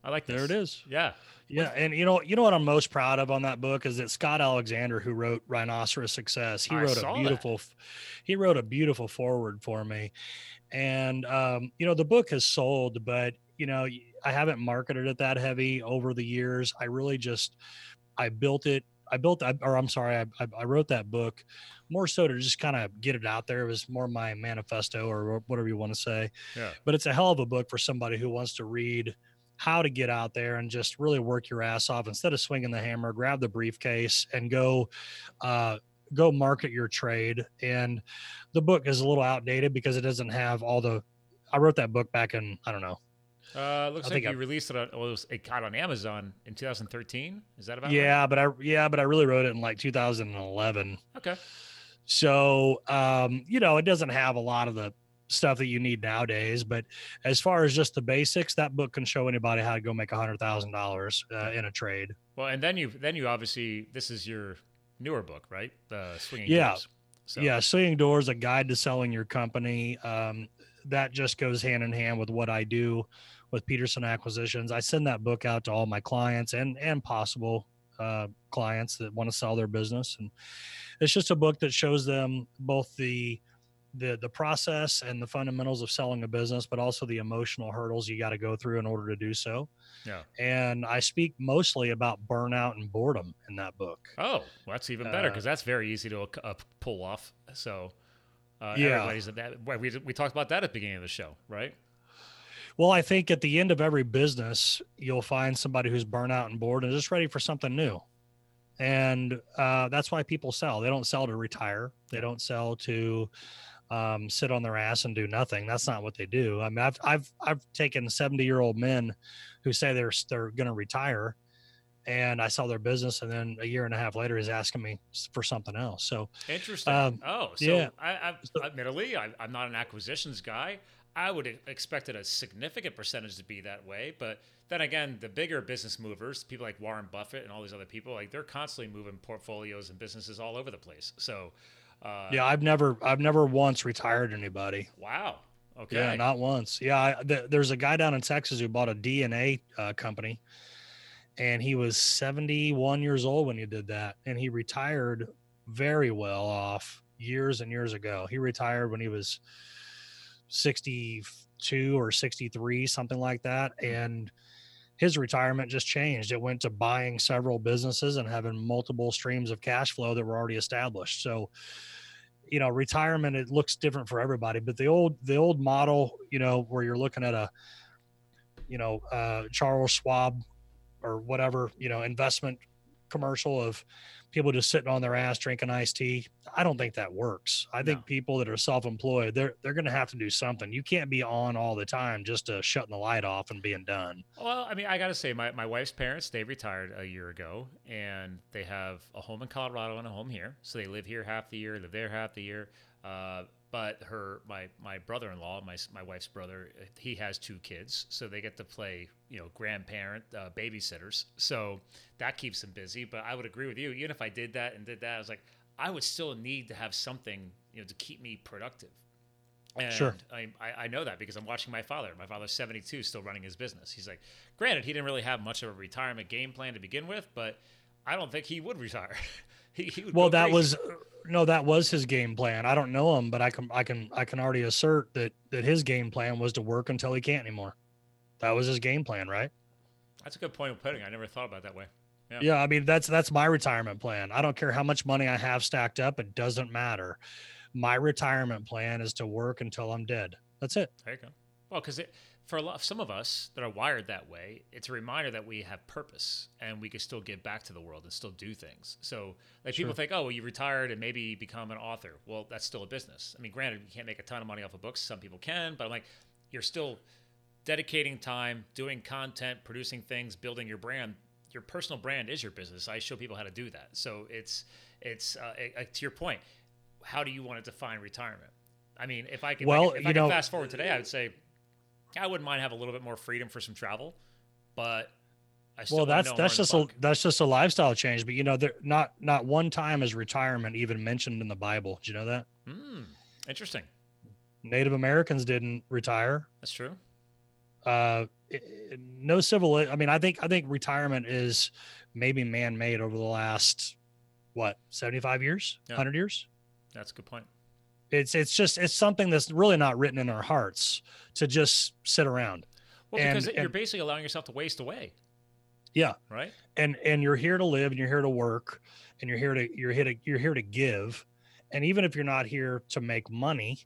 I like this. There it is. Yeah, yeah, and you know, you know what I'm most proud of on that book is that Scott Alexander, who wrote Rhinoceros Success, he I wrote a beautiful, that. he wrote a beautiful foreword for me, and um, you know, the book has sold, but you know, I haven't marketed it that heavy over the years. I really just, I built it. I built, or I'm sorry, I, I wrote that book more so to just kind of get it out there. It was more my manifesto or whatever you want to say. Yeah. But it's a hell of a book for somebody who wants to read how to get out there and just really work your ass off. Instead of swinging the hammer, grab the briefcase and go, uh, go market your trade. And the book is a little outdated because it doesn't have all the, I wrote that book back in, I don't know. Uh, looks I like you I, released it on, well, it, was, it got on Amazon in two thousand thirteen. Is that about yeah, right? But I, yeah, but I really wrote it in like two thousand eleven. Okay. So, um, you know, it doesn't have a lot of the stuff that you need nowadays, but as far as just the basics, that book can show anybody how to go make a hundred thousand uh, dollars in a trade. Well, and then you, then you obviously, this is your newer book, right? Uh, Swinging yeah. Doors. So. Yeah. Swinging Doors, A Guide to Selling Your Company. Um, that just goes hand in hand with what I do with Peterson Acquisitions. I send that book out to all my clients and, and possible uh, clients that want to sell their business. And it's just a book that shows them both the the the process and the fundamentals of selling a business, but also the emotional hurdles you got to go through in order to do so. Yeah. And I speak mostly about burnout and boredom in that book. Oh, well, that's even better because uh, that's very easy to uh, pull off. So uh, yeah, everybody's at that. We we talked about that at the beginning of the show, right? Well, I think at the end of every business, you'll find somebody who's burnout and bored and just ready for something new. And uh, that's why people sell. They don't sell to retire. They don't sell to um, sit on their ass and do nothing. That's not what they do. I mean, I've I've I've taken seventy year old men who say they're they're going to retire, and I sell their business, and then a year and a half later, he's asking me for something else. So interesting. Um, oh, so yeah. I, I, admittedly, I, I'm not an acquisitions guy. I would have expected a significant percentage to be that way, but then again, the bigger business movers, people like Warren Buffett and all these other people, like they're constantly moving portfolios and businesses all over the place. So, uh, yeah, I've never, I've never once retired anybody. Wow. Okay. Yeah, not once. Yeah, I, th- there's a guy down in Texas who bought a D N A uh, company, and he was seventy-one years old when he did that, and he retired very well off years and years ago. He retired when he was sixty-two or sixty-three, something like that. And his retirement just changed. It went to buying several businesses and having multiple streams of cash flow that were already established. So, you know, retirement, it looks different for everybody, but the old, the old model, you know, where you're looking at a, you know, uh, Charles Schwab or whatever, you know, investment commercial of people just sitting on their ass drinking iced tea. I don't think that works. I think no. People that are self-employed, they're they're going to have to do something. You can't be on all the time just uh, shutting the light off and being done. Well, I mean, I got to say, my, my wife's parents, they retired a year ago, and they have a home in Colorado and a home here. So they live here half the year, live there half the year. Uh, but her my my brother-in-law, my my wife's brother, he has two kids, so they get to play, you know, grandparent uh, babysitters. So that keeps them busy. But I would agree with you. Even if I did that and did that, I was like, I would still need to have something, you know, to keep me productive. And sure. I, I know that because I'm watching my father. My father's seventy-two, still running his business. He's like, granted, he didn't really have much of a retirement game plan to begin with, but I don't think he would retire. he, he would well, that crazy. was. No, that was his game plan. I don't know him, but I can I can I can already assert that that his game plan was to work until he can't anymore. That was his game plan, right? That's a good point of putting. I never thought about it that way. Yeah. yeah, I mean that's that's my retirement plan. I don't care how much money I have stacked up, it doesn't matter. My retirement plan is to work until I'm dead. That's it. There you go. Well, because for a lot, some of us that are wired that way, it's a reminder that we have purpose and we can still give back to the world and still do things. So like sure. People think, oh, well, you retired and maybe become an author. Well, that's still a business. I mean, granted, you can't make a ton of money off of books. Some people can, but I'm like, you're still dedicating time, doing content, producing things, building your brand. Your personal brand is your business. I show people how to do that. So it's, it's uh, it, uh, to your point, how do you want to define retirement? I mean, if I could, well, if I could fast forward today, I would say, I wouldn't mind have a little bit more freedom for some travel, but I still well, that's that's just a that's just a lifestyle change. But you know, there not not one time is retirement even mentioned in the Bible. Did you know that? Mm, interesting. Native Americans didn't retire. That's true. Uh, it, it, no civil. I mean, I think I think retirement is maybe man-made over the last what seventy-five years, yeah. one hundred years. That's a good point. It's it's just it's something that's really not written in our hearts to just sit around. Well, because and, you're and, basically allowing yourself to waste away. Yeah. Right. And and you're here to live, and you're here to work, and you're here to you're here to you're here to give. And even if you're not here to make money,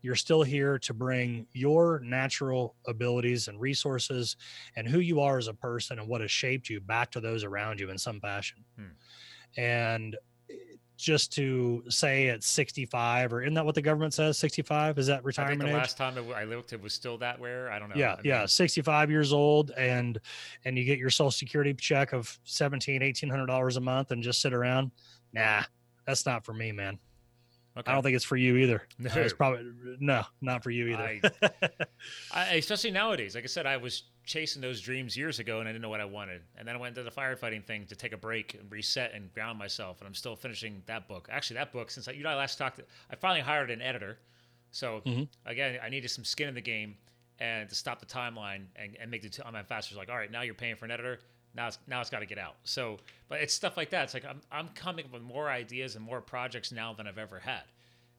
you're still here to bring your natural abilities and resources and who you are as a person and what has shaped you back to those around you in some fashion. Hmm. And just to say at sixty-five, or isn't that what the government says? sixty-five, is that retirement age? I think the last time that I looked, it was still that where, I don't know. Yeah, I mean, yeah, sixty-five years old, and and you get your Social Security check of seventeen hundred dollars, eighteen hundred dollars a month and just sit around? Nah, that's not for me, man. Okay. I don't think it's for you either. No, it's probably no, not for you either. I, I, especially nowadays. Like I said, I was chasing those dreams years ago, and I didn't know what I wanted. And then I went to the firefighting thing to take a break and reset and ground myself. And I'm still finishing that book. Actually, that book, since I, you and I last talked, I finally hired an editor. So mm-hmm. again, I needed some skin in the game and to stop the timeline and, and make the t- timeline faster. It's like, all right, now you're paying for an editor. Now it's, now it's got to get out. So, but it's stuff like that. It's like I'm I'm coming up with more ideas and more projects now than I've ever had.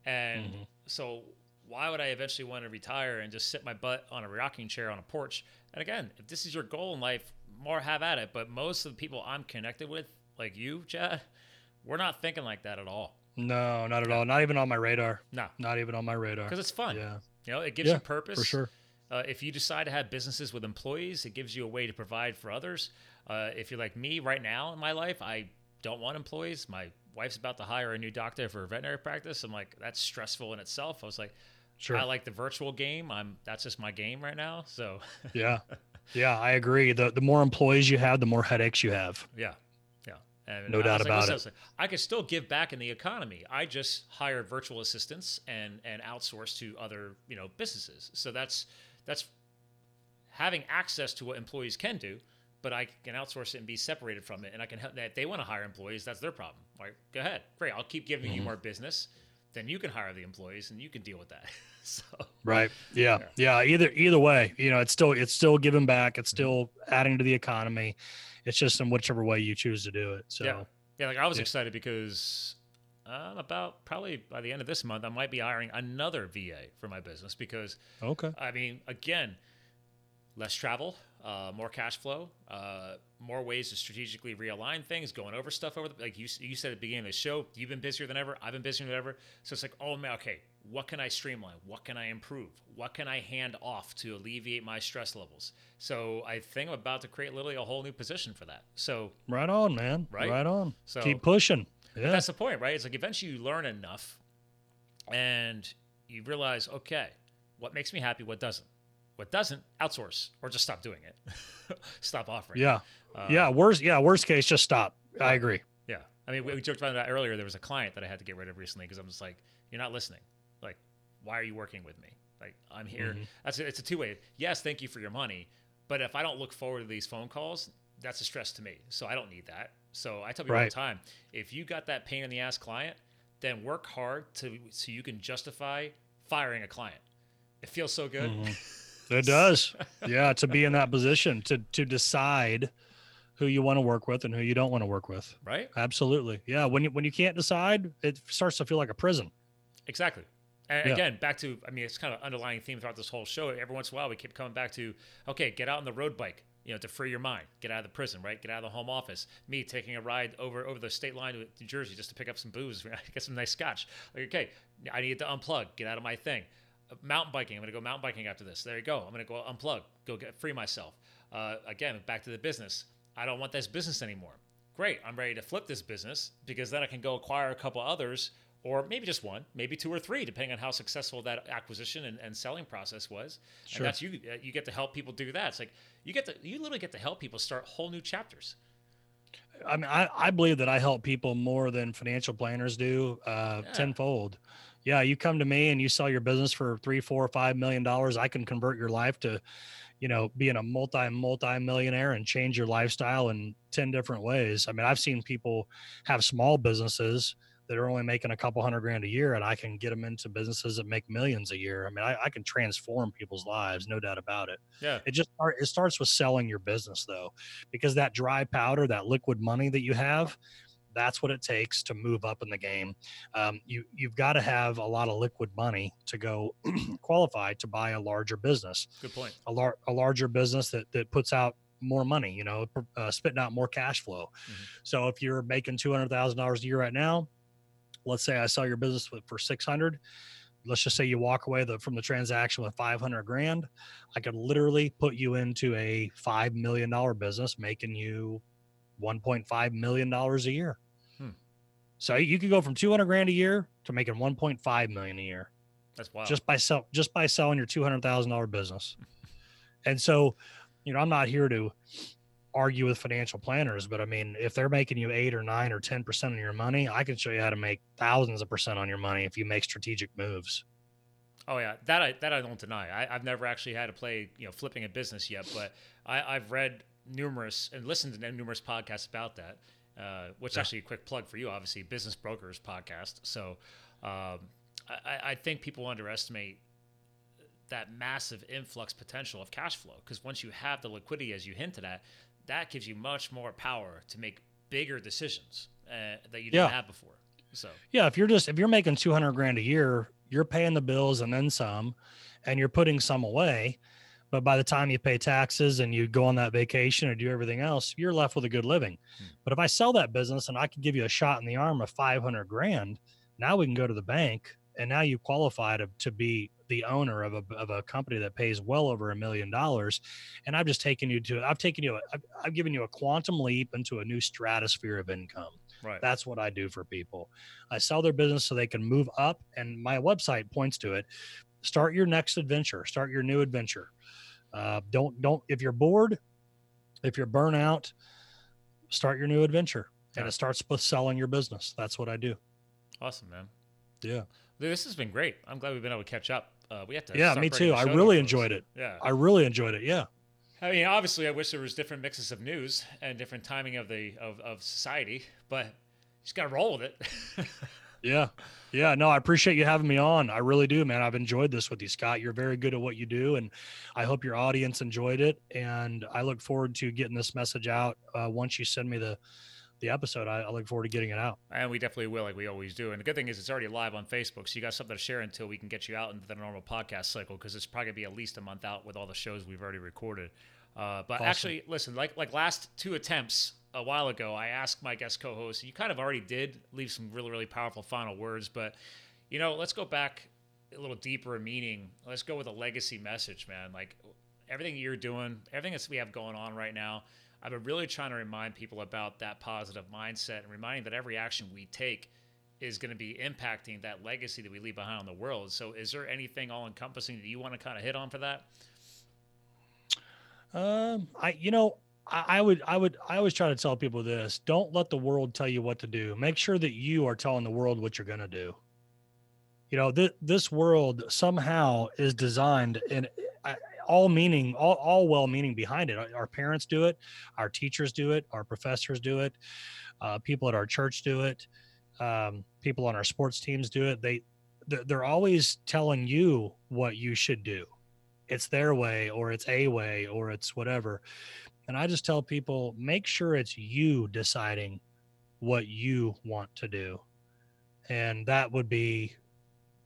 And mm-hmm. so why would I eventually want to retire and just sit my butt on a rocking chair on a porch? And again, if this is your goal in life, more have at it. But most of the people I'm connected with, like you, Chad, we're not thinking like that at all. No, not at all. Not even on my radar. No. Not even on my radar. Because it's fun. Yeah. You know, it gives yeah, you purpose. For sure. Uh, if you decide to have businesses with employees, it gives you a way to provide for others. Uh, if you're like me right now in my life, I don't want employees. My wife's about to hire a new doctor for a veterinary practice. I'm like, that's stressful in itself. I was like, sure. I like the virtual game. I'm that's just my game right now. So yeah. Yeah, I agree. The the more employees you have, the more headaches you have. Yeah. Yeah. And no I doubt about like, it. I, like, I could still give back in the economy. I just hire virtual assistants and and outsource to other, you know, businesses. So that's that's having access to what employees can do, but I can outsource it and be separated from it. And I can help that if they want to hire employees, that's their problem. All right, go ahead. Great. I'll keep giving mm-hmm. you more business. Then you can hire the employees and you can deal with that. So, right. Yeah. Yeah. Either, either way, you know, it's still, it's still giving back. It's still adding to the economy. It's just in whichever way you choose to do it. So yeah. Yeah. Like I was yeah. excited because I'm about probably by the end of this month, I might be hiring another V A for my business because, okay. I mean, again, less travel, uh, more cash flow, uh, more ways to strategically realign things, going over stuff over the, like you you said at the beginning of the show, you've been busier than ever. I've been busier than ever. So it's like, oh man, okay, what can I streamline? What can I improve? What can I hand off to alleviate my stress levels? So I think I'm about to create literally a whole new position for that. So right on, man. Right, right on. So keep pushing. Yeah. That's the point, right? It's like eventually you learn enough and you realize, okay, what makes me happy? What doesn't? What doesn't, outsource or just stop doing it. Stop offering. Yeah. Uh, yeah. Worst. Yeah. Worst case, just stop. I agree. Yeah. I mean, we, we joked about that earlier. There was a client that I had to get rid of recently because I'm just like, you're not listening. Like, why are you working with me? Like, I'm here. Mm-hmm. That's a, it's a two way. Yes. Thank you for your money. But if I don't look forward to these phone calls, that's a stress to me. So I don't need that. So I tell people right. all the time, if you got that pain in the ass client, then work hard to so you can justify firing a client. It feels so good. Mm-hmm. It does. Yeah. To be in that position, to, to decide who you want to work with and who you don't want to work with. Right. Absolutely. Yeah. When you, when you can't decide, it starts to feel like a prison. Exactly. And yeah. again, back to, I mean, it's kind of an underlying theme throughout this whole show. Every once in a while, we keep coming back to, okay, get out on the road bike, you know, to free your mind, get out of the prison, right? Get out of the home office. Me taking a ride over, over the state line to New Jersey just to pick up some booze, get some nice scotch. Like, okay. I need to unplug, get out of my thing. Mountain biking. I'm going to go mountain biking after this. There you go. I'm going to go unplug, go get free myself. Uh, again, back to the business. I don't want this business anymore. Great. I'm ready to flip this business because then I can go acquire a couple others or maybe just one, maybe two or three, depending on how successful that acquisition and, and selling process was. Sure. And that's you, you get to help people do that. It's like you get to, you literally get to help people start whole new chapters. I mean, I, I believe that I help people more than financial planners do uh, yeah. tenfold. Yeah. You come to me and you sell your business for three, four, five million dollars. I can convert your life to, you know, being a multi, multi millionaire and change your lifestyle in ten different ways. I mean, I've seen people have small businesses that are only making a couple hundred grand a year and I can get them into businesses that make millions a year. I mean, I, I can transform people's lives, no doubt about it. Yeah. It just, it starts with selling your business though, because that dry powder, that liquid money that you have, that's what it takes to move up in the game. Um, you, you've got to have a lot of liquid money to go qualify to buy a larger business. Good point. A, lar- a larger business that, that puts out more money, you know, uh, spitting out more cash flow. Mm-hmm. So if you're making two hundred thousand dollars a year right now, let's say I sell your business with, for six hundred, let's just say you walk away the, from the transaction with five hundred grand. I could literally put you into a five million dollars business, making you one point five million dollars a year. Hmm. So you could go from two hundred grand a year to making one point five million a year. That's wild. Just by sell, just by selling your two hundred thousand dollars business. And so, you know, I'm not here to argue with financial planners, but I mean, if they're making you eight or nine or ten percent on your money, I can show you how to make thousands of percent on your money if you make strategic moves. Oh yeah, that I, that I don't deny. I, I've never actually had to play, you know, flipping a business yet, but I, I've read numerous and listened to numerous podcasts about that, uh, which yeah. actually a quick plug for you, obviously Business Brokers podcast. So um, I, I think people underestimate that massive influx potential of cash flow. Because once you have the liquidity, as you hinted at, that gives you much more power to make bigger decisions uh, that you didn't yeah. have before. So yeah, if you're just, if you're making two hundred grand a year, you're paying the bills and then some, and you're putting some away. But by the time you pay taxes and you go on that vacation or do everything else, you're left with a good living. Hmm. But if I sell that business and I can give you a shot in the arm of five hundred grand, now we can go to the bank and now you qualify to, to be the owner of a, of a company that pays well over a million dollars. And I've just taken you to, I've taken you, I've, I've given you a quantum leap into a new stratosphere of income. Right. That's what I do for people. I sell their business so they can move up. And my website points to it. Start your next adventure, start your new adventure. Uh, don't, don't, if you're bored, if you're burnout, start your new adventure. And yeah. It starts with selling your business. That's what I do. Awesome, man. Yeah. Dude, this has been great. I'm glad we've been able to catch up. Uh, we have to. Yeah, me too. I really enjoyed it. Yeah. I really enjoyed it. Yeah. I mean, obviously I wish there was different mixes of news and different timing of the, of, of society, but you just got to roll with it. Yeah. Yeah. No, I appreciate you having me on. I really do, man. I've enjoyed this with you, Scott. You're very good at what you do, and I hope your audience enjoyed it. And I look forward to getting this message out. Uh, once you send me the, the episode, I, I look forward to getting it out. And we definitely will, like we always do. And the good thing is it's already live on Facebook. So you got something to share until we can get you out into the normal podcast cycle, because it's probably gonna be at least a month out with all the shows we've already recorded. Uh, but awesome. Actually, listen, like, like last two attempts, a while ago, I asked my guest co-host, you kind of already did leave some really, really powerful final words, but, you know, let's go back a little deeper in meaning. Let's go with a legacy message, man. Like everything you're doing, everything that we have going on right now, I've been really trying to remind people about that positive mindset and reminding that every action we take is going to be impacting that legacy that we leave behind on the world. So is there anything all encompassing that you want to kind of hit on for that? Um, I, you know, I would, I would, I always try to tell people this: don't let the world tell you what to do. Make sure that you are telling the world what you're going to do. You know, th- this world somehow is designed, and all meaning, all, all well-meaning behind it. Our, our parents do it. Our teachers do it. Our professors do it. Uh, people at our church do it. Um, people on our sports teams do it. They, they're always telling you what you should do. It's their way, or it's a way, or it's whatever. And I just tell people, make sure it's you deciding what you want to do. And that would be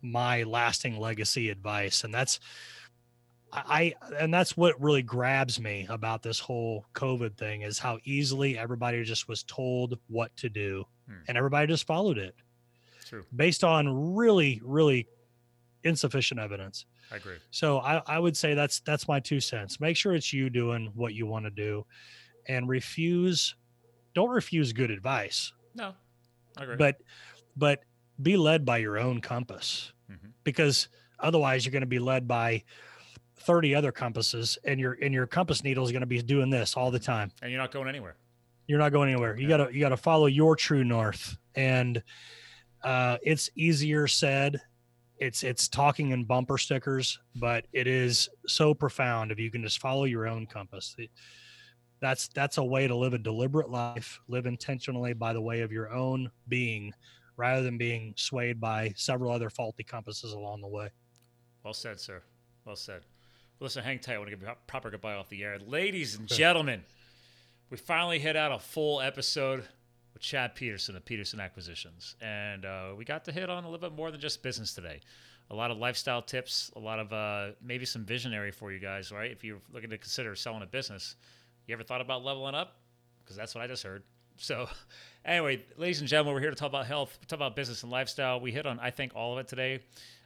my lasting legacy advice. And that's, I, and that's what really grabs me about this whole COVID thing, is how easily everybody just was told what to do hmm. and everybody just followed it. True. Based on really, really insufficient evidence. I agree. So I, I would say that's that's my two cents. Make sure it's you doing what you want to do, and refuse, don't refuse good advice. No, I agree. But but be led by your own compass, mm-hmm. because otherwise you're going to be led by thirty other compasses, and your and your compass needle is going to be doing this all the time, and you're not going anywhere. You're not going anywhere. Yeah. You gotta you gotta follow your true north, and uh, it's easier said. It's it's talking in bumper stickers, but it is so profound if you can just follow your own compass. It, that's that's a way to live a deliberate life, live intentionally by the way of your own being, rather than being swayed by several other faulty compasses along the way. Well said, sir. Well said. Well, listen, hang tight. I want to give you a proper goodbye off the air. Ladies and gentlemen, we finally hit out a full episode with Chad Peterson of Peterson Acquisitions. And uh, we got to hit on a little bit more than just business today. A lot of lifestyle tips, a lot of uh, maybe some visionary for you guys, right? If you're looking to consider selling a business, you ever thought about leveling up? Because that's what I just heard. So anyway, ladies and gentlemen, we're here to talk about health, talk about business and lifestyle. We hit on, I think, all of it today.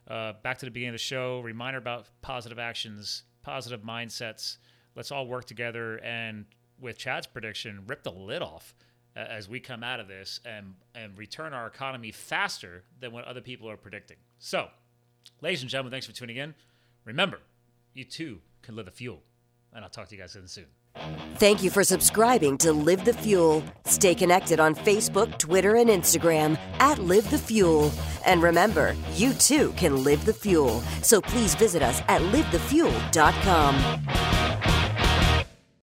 Uh, back to the beginning of the show, reminder about positive actions, positive mindsets. Let's all work together. And with Chad's prediction, rip the lid off as we come out of this and, and return our economy faster than what other people are predicting. So, ladies and gentlemen, thanks for tuning in. Remember, you too can live the fuel. And I'll talk to you guys soon. Thank you for subscribing to Live the Fuel. Stay connected on Facebook, Twitter, and Instagram at Live the Fuel. And remember, you too can live the fuel. So please visit us at live the fuel dot com.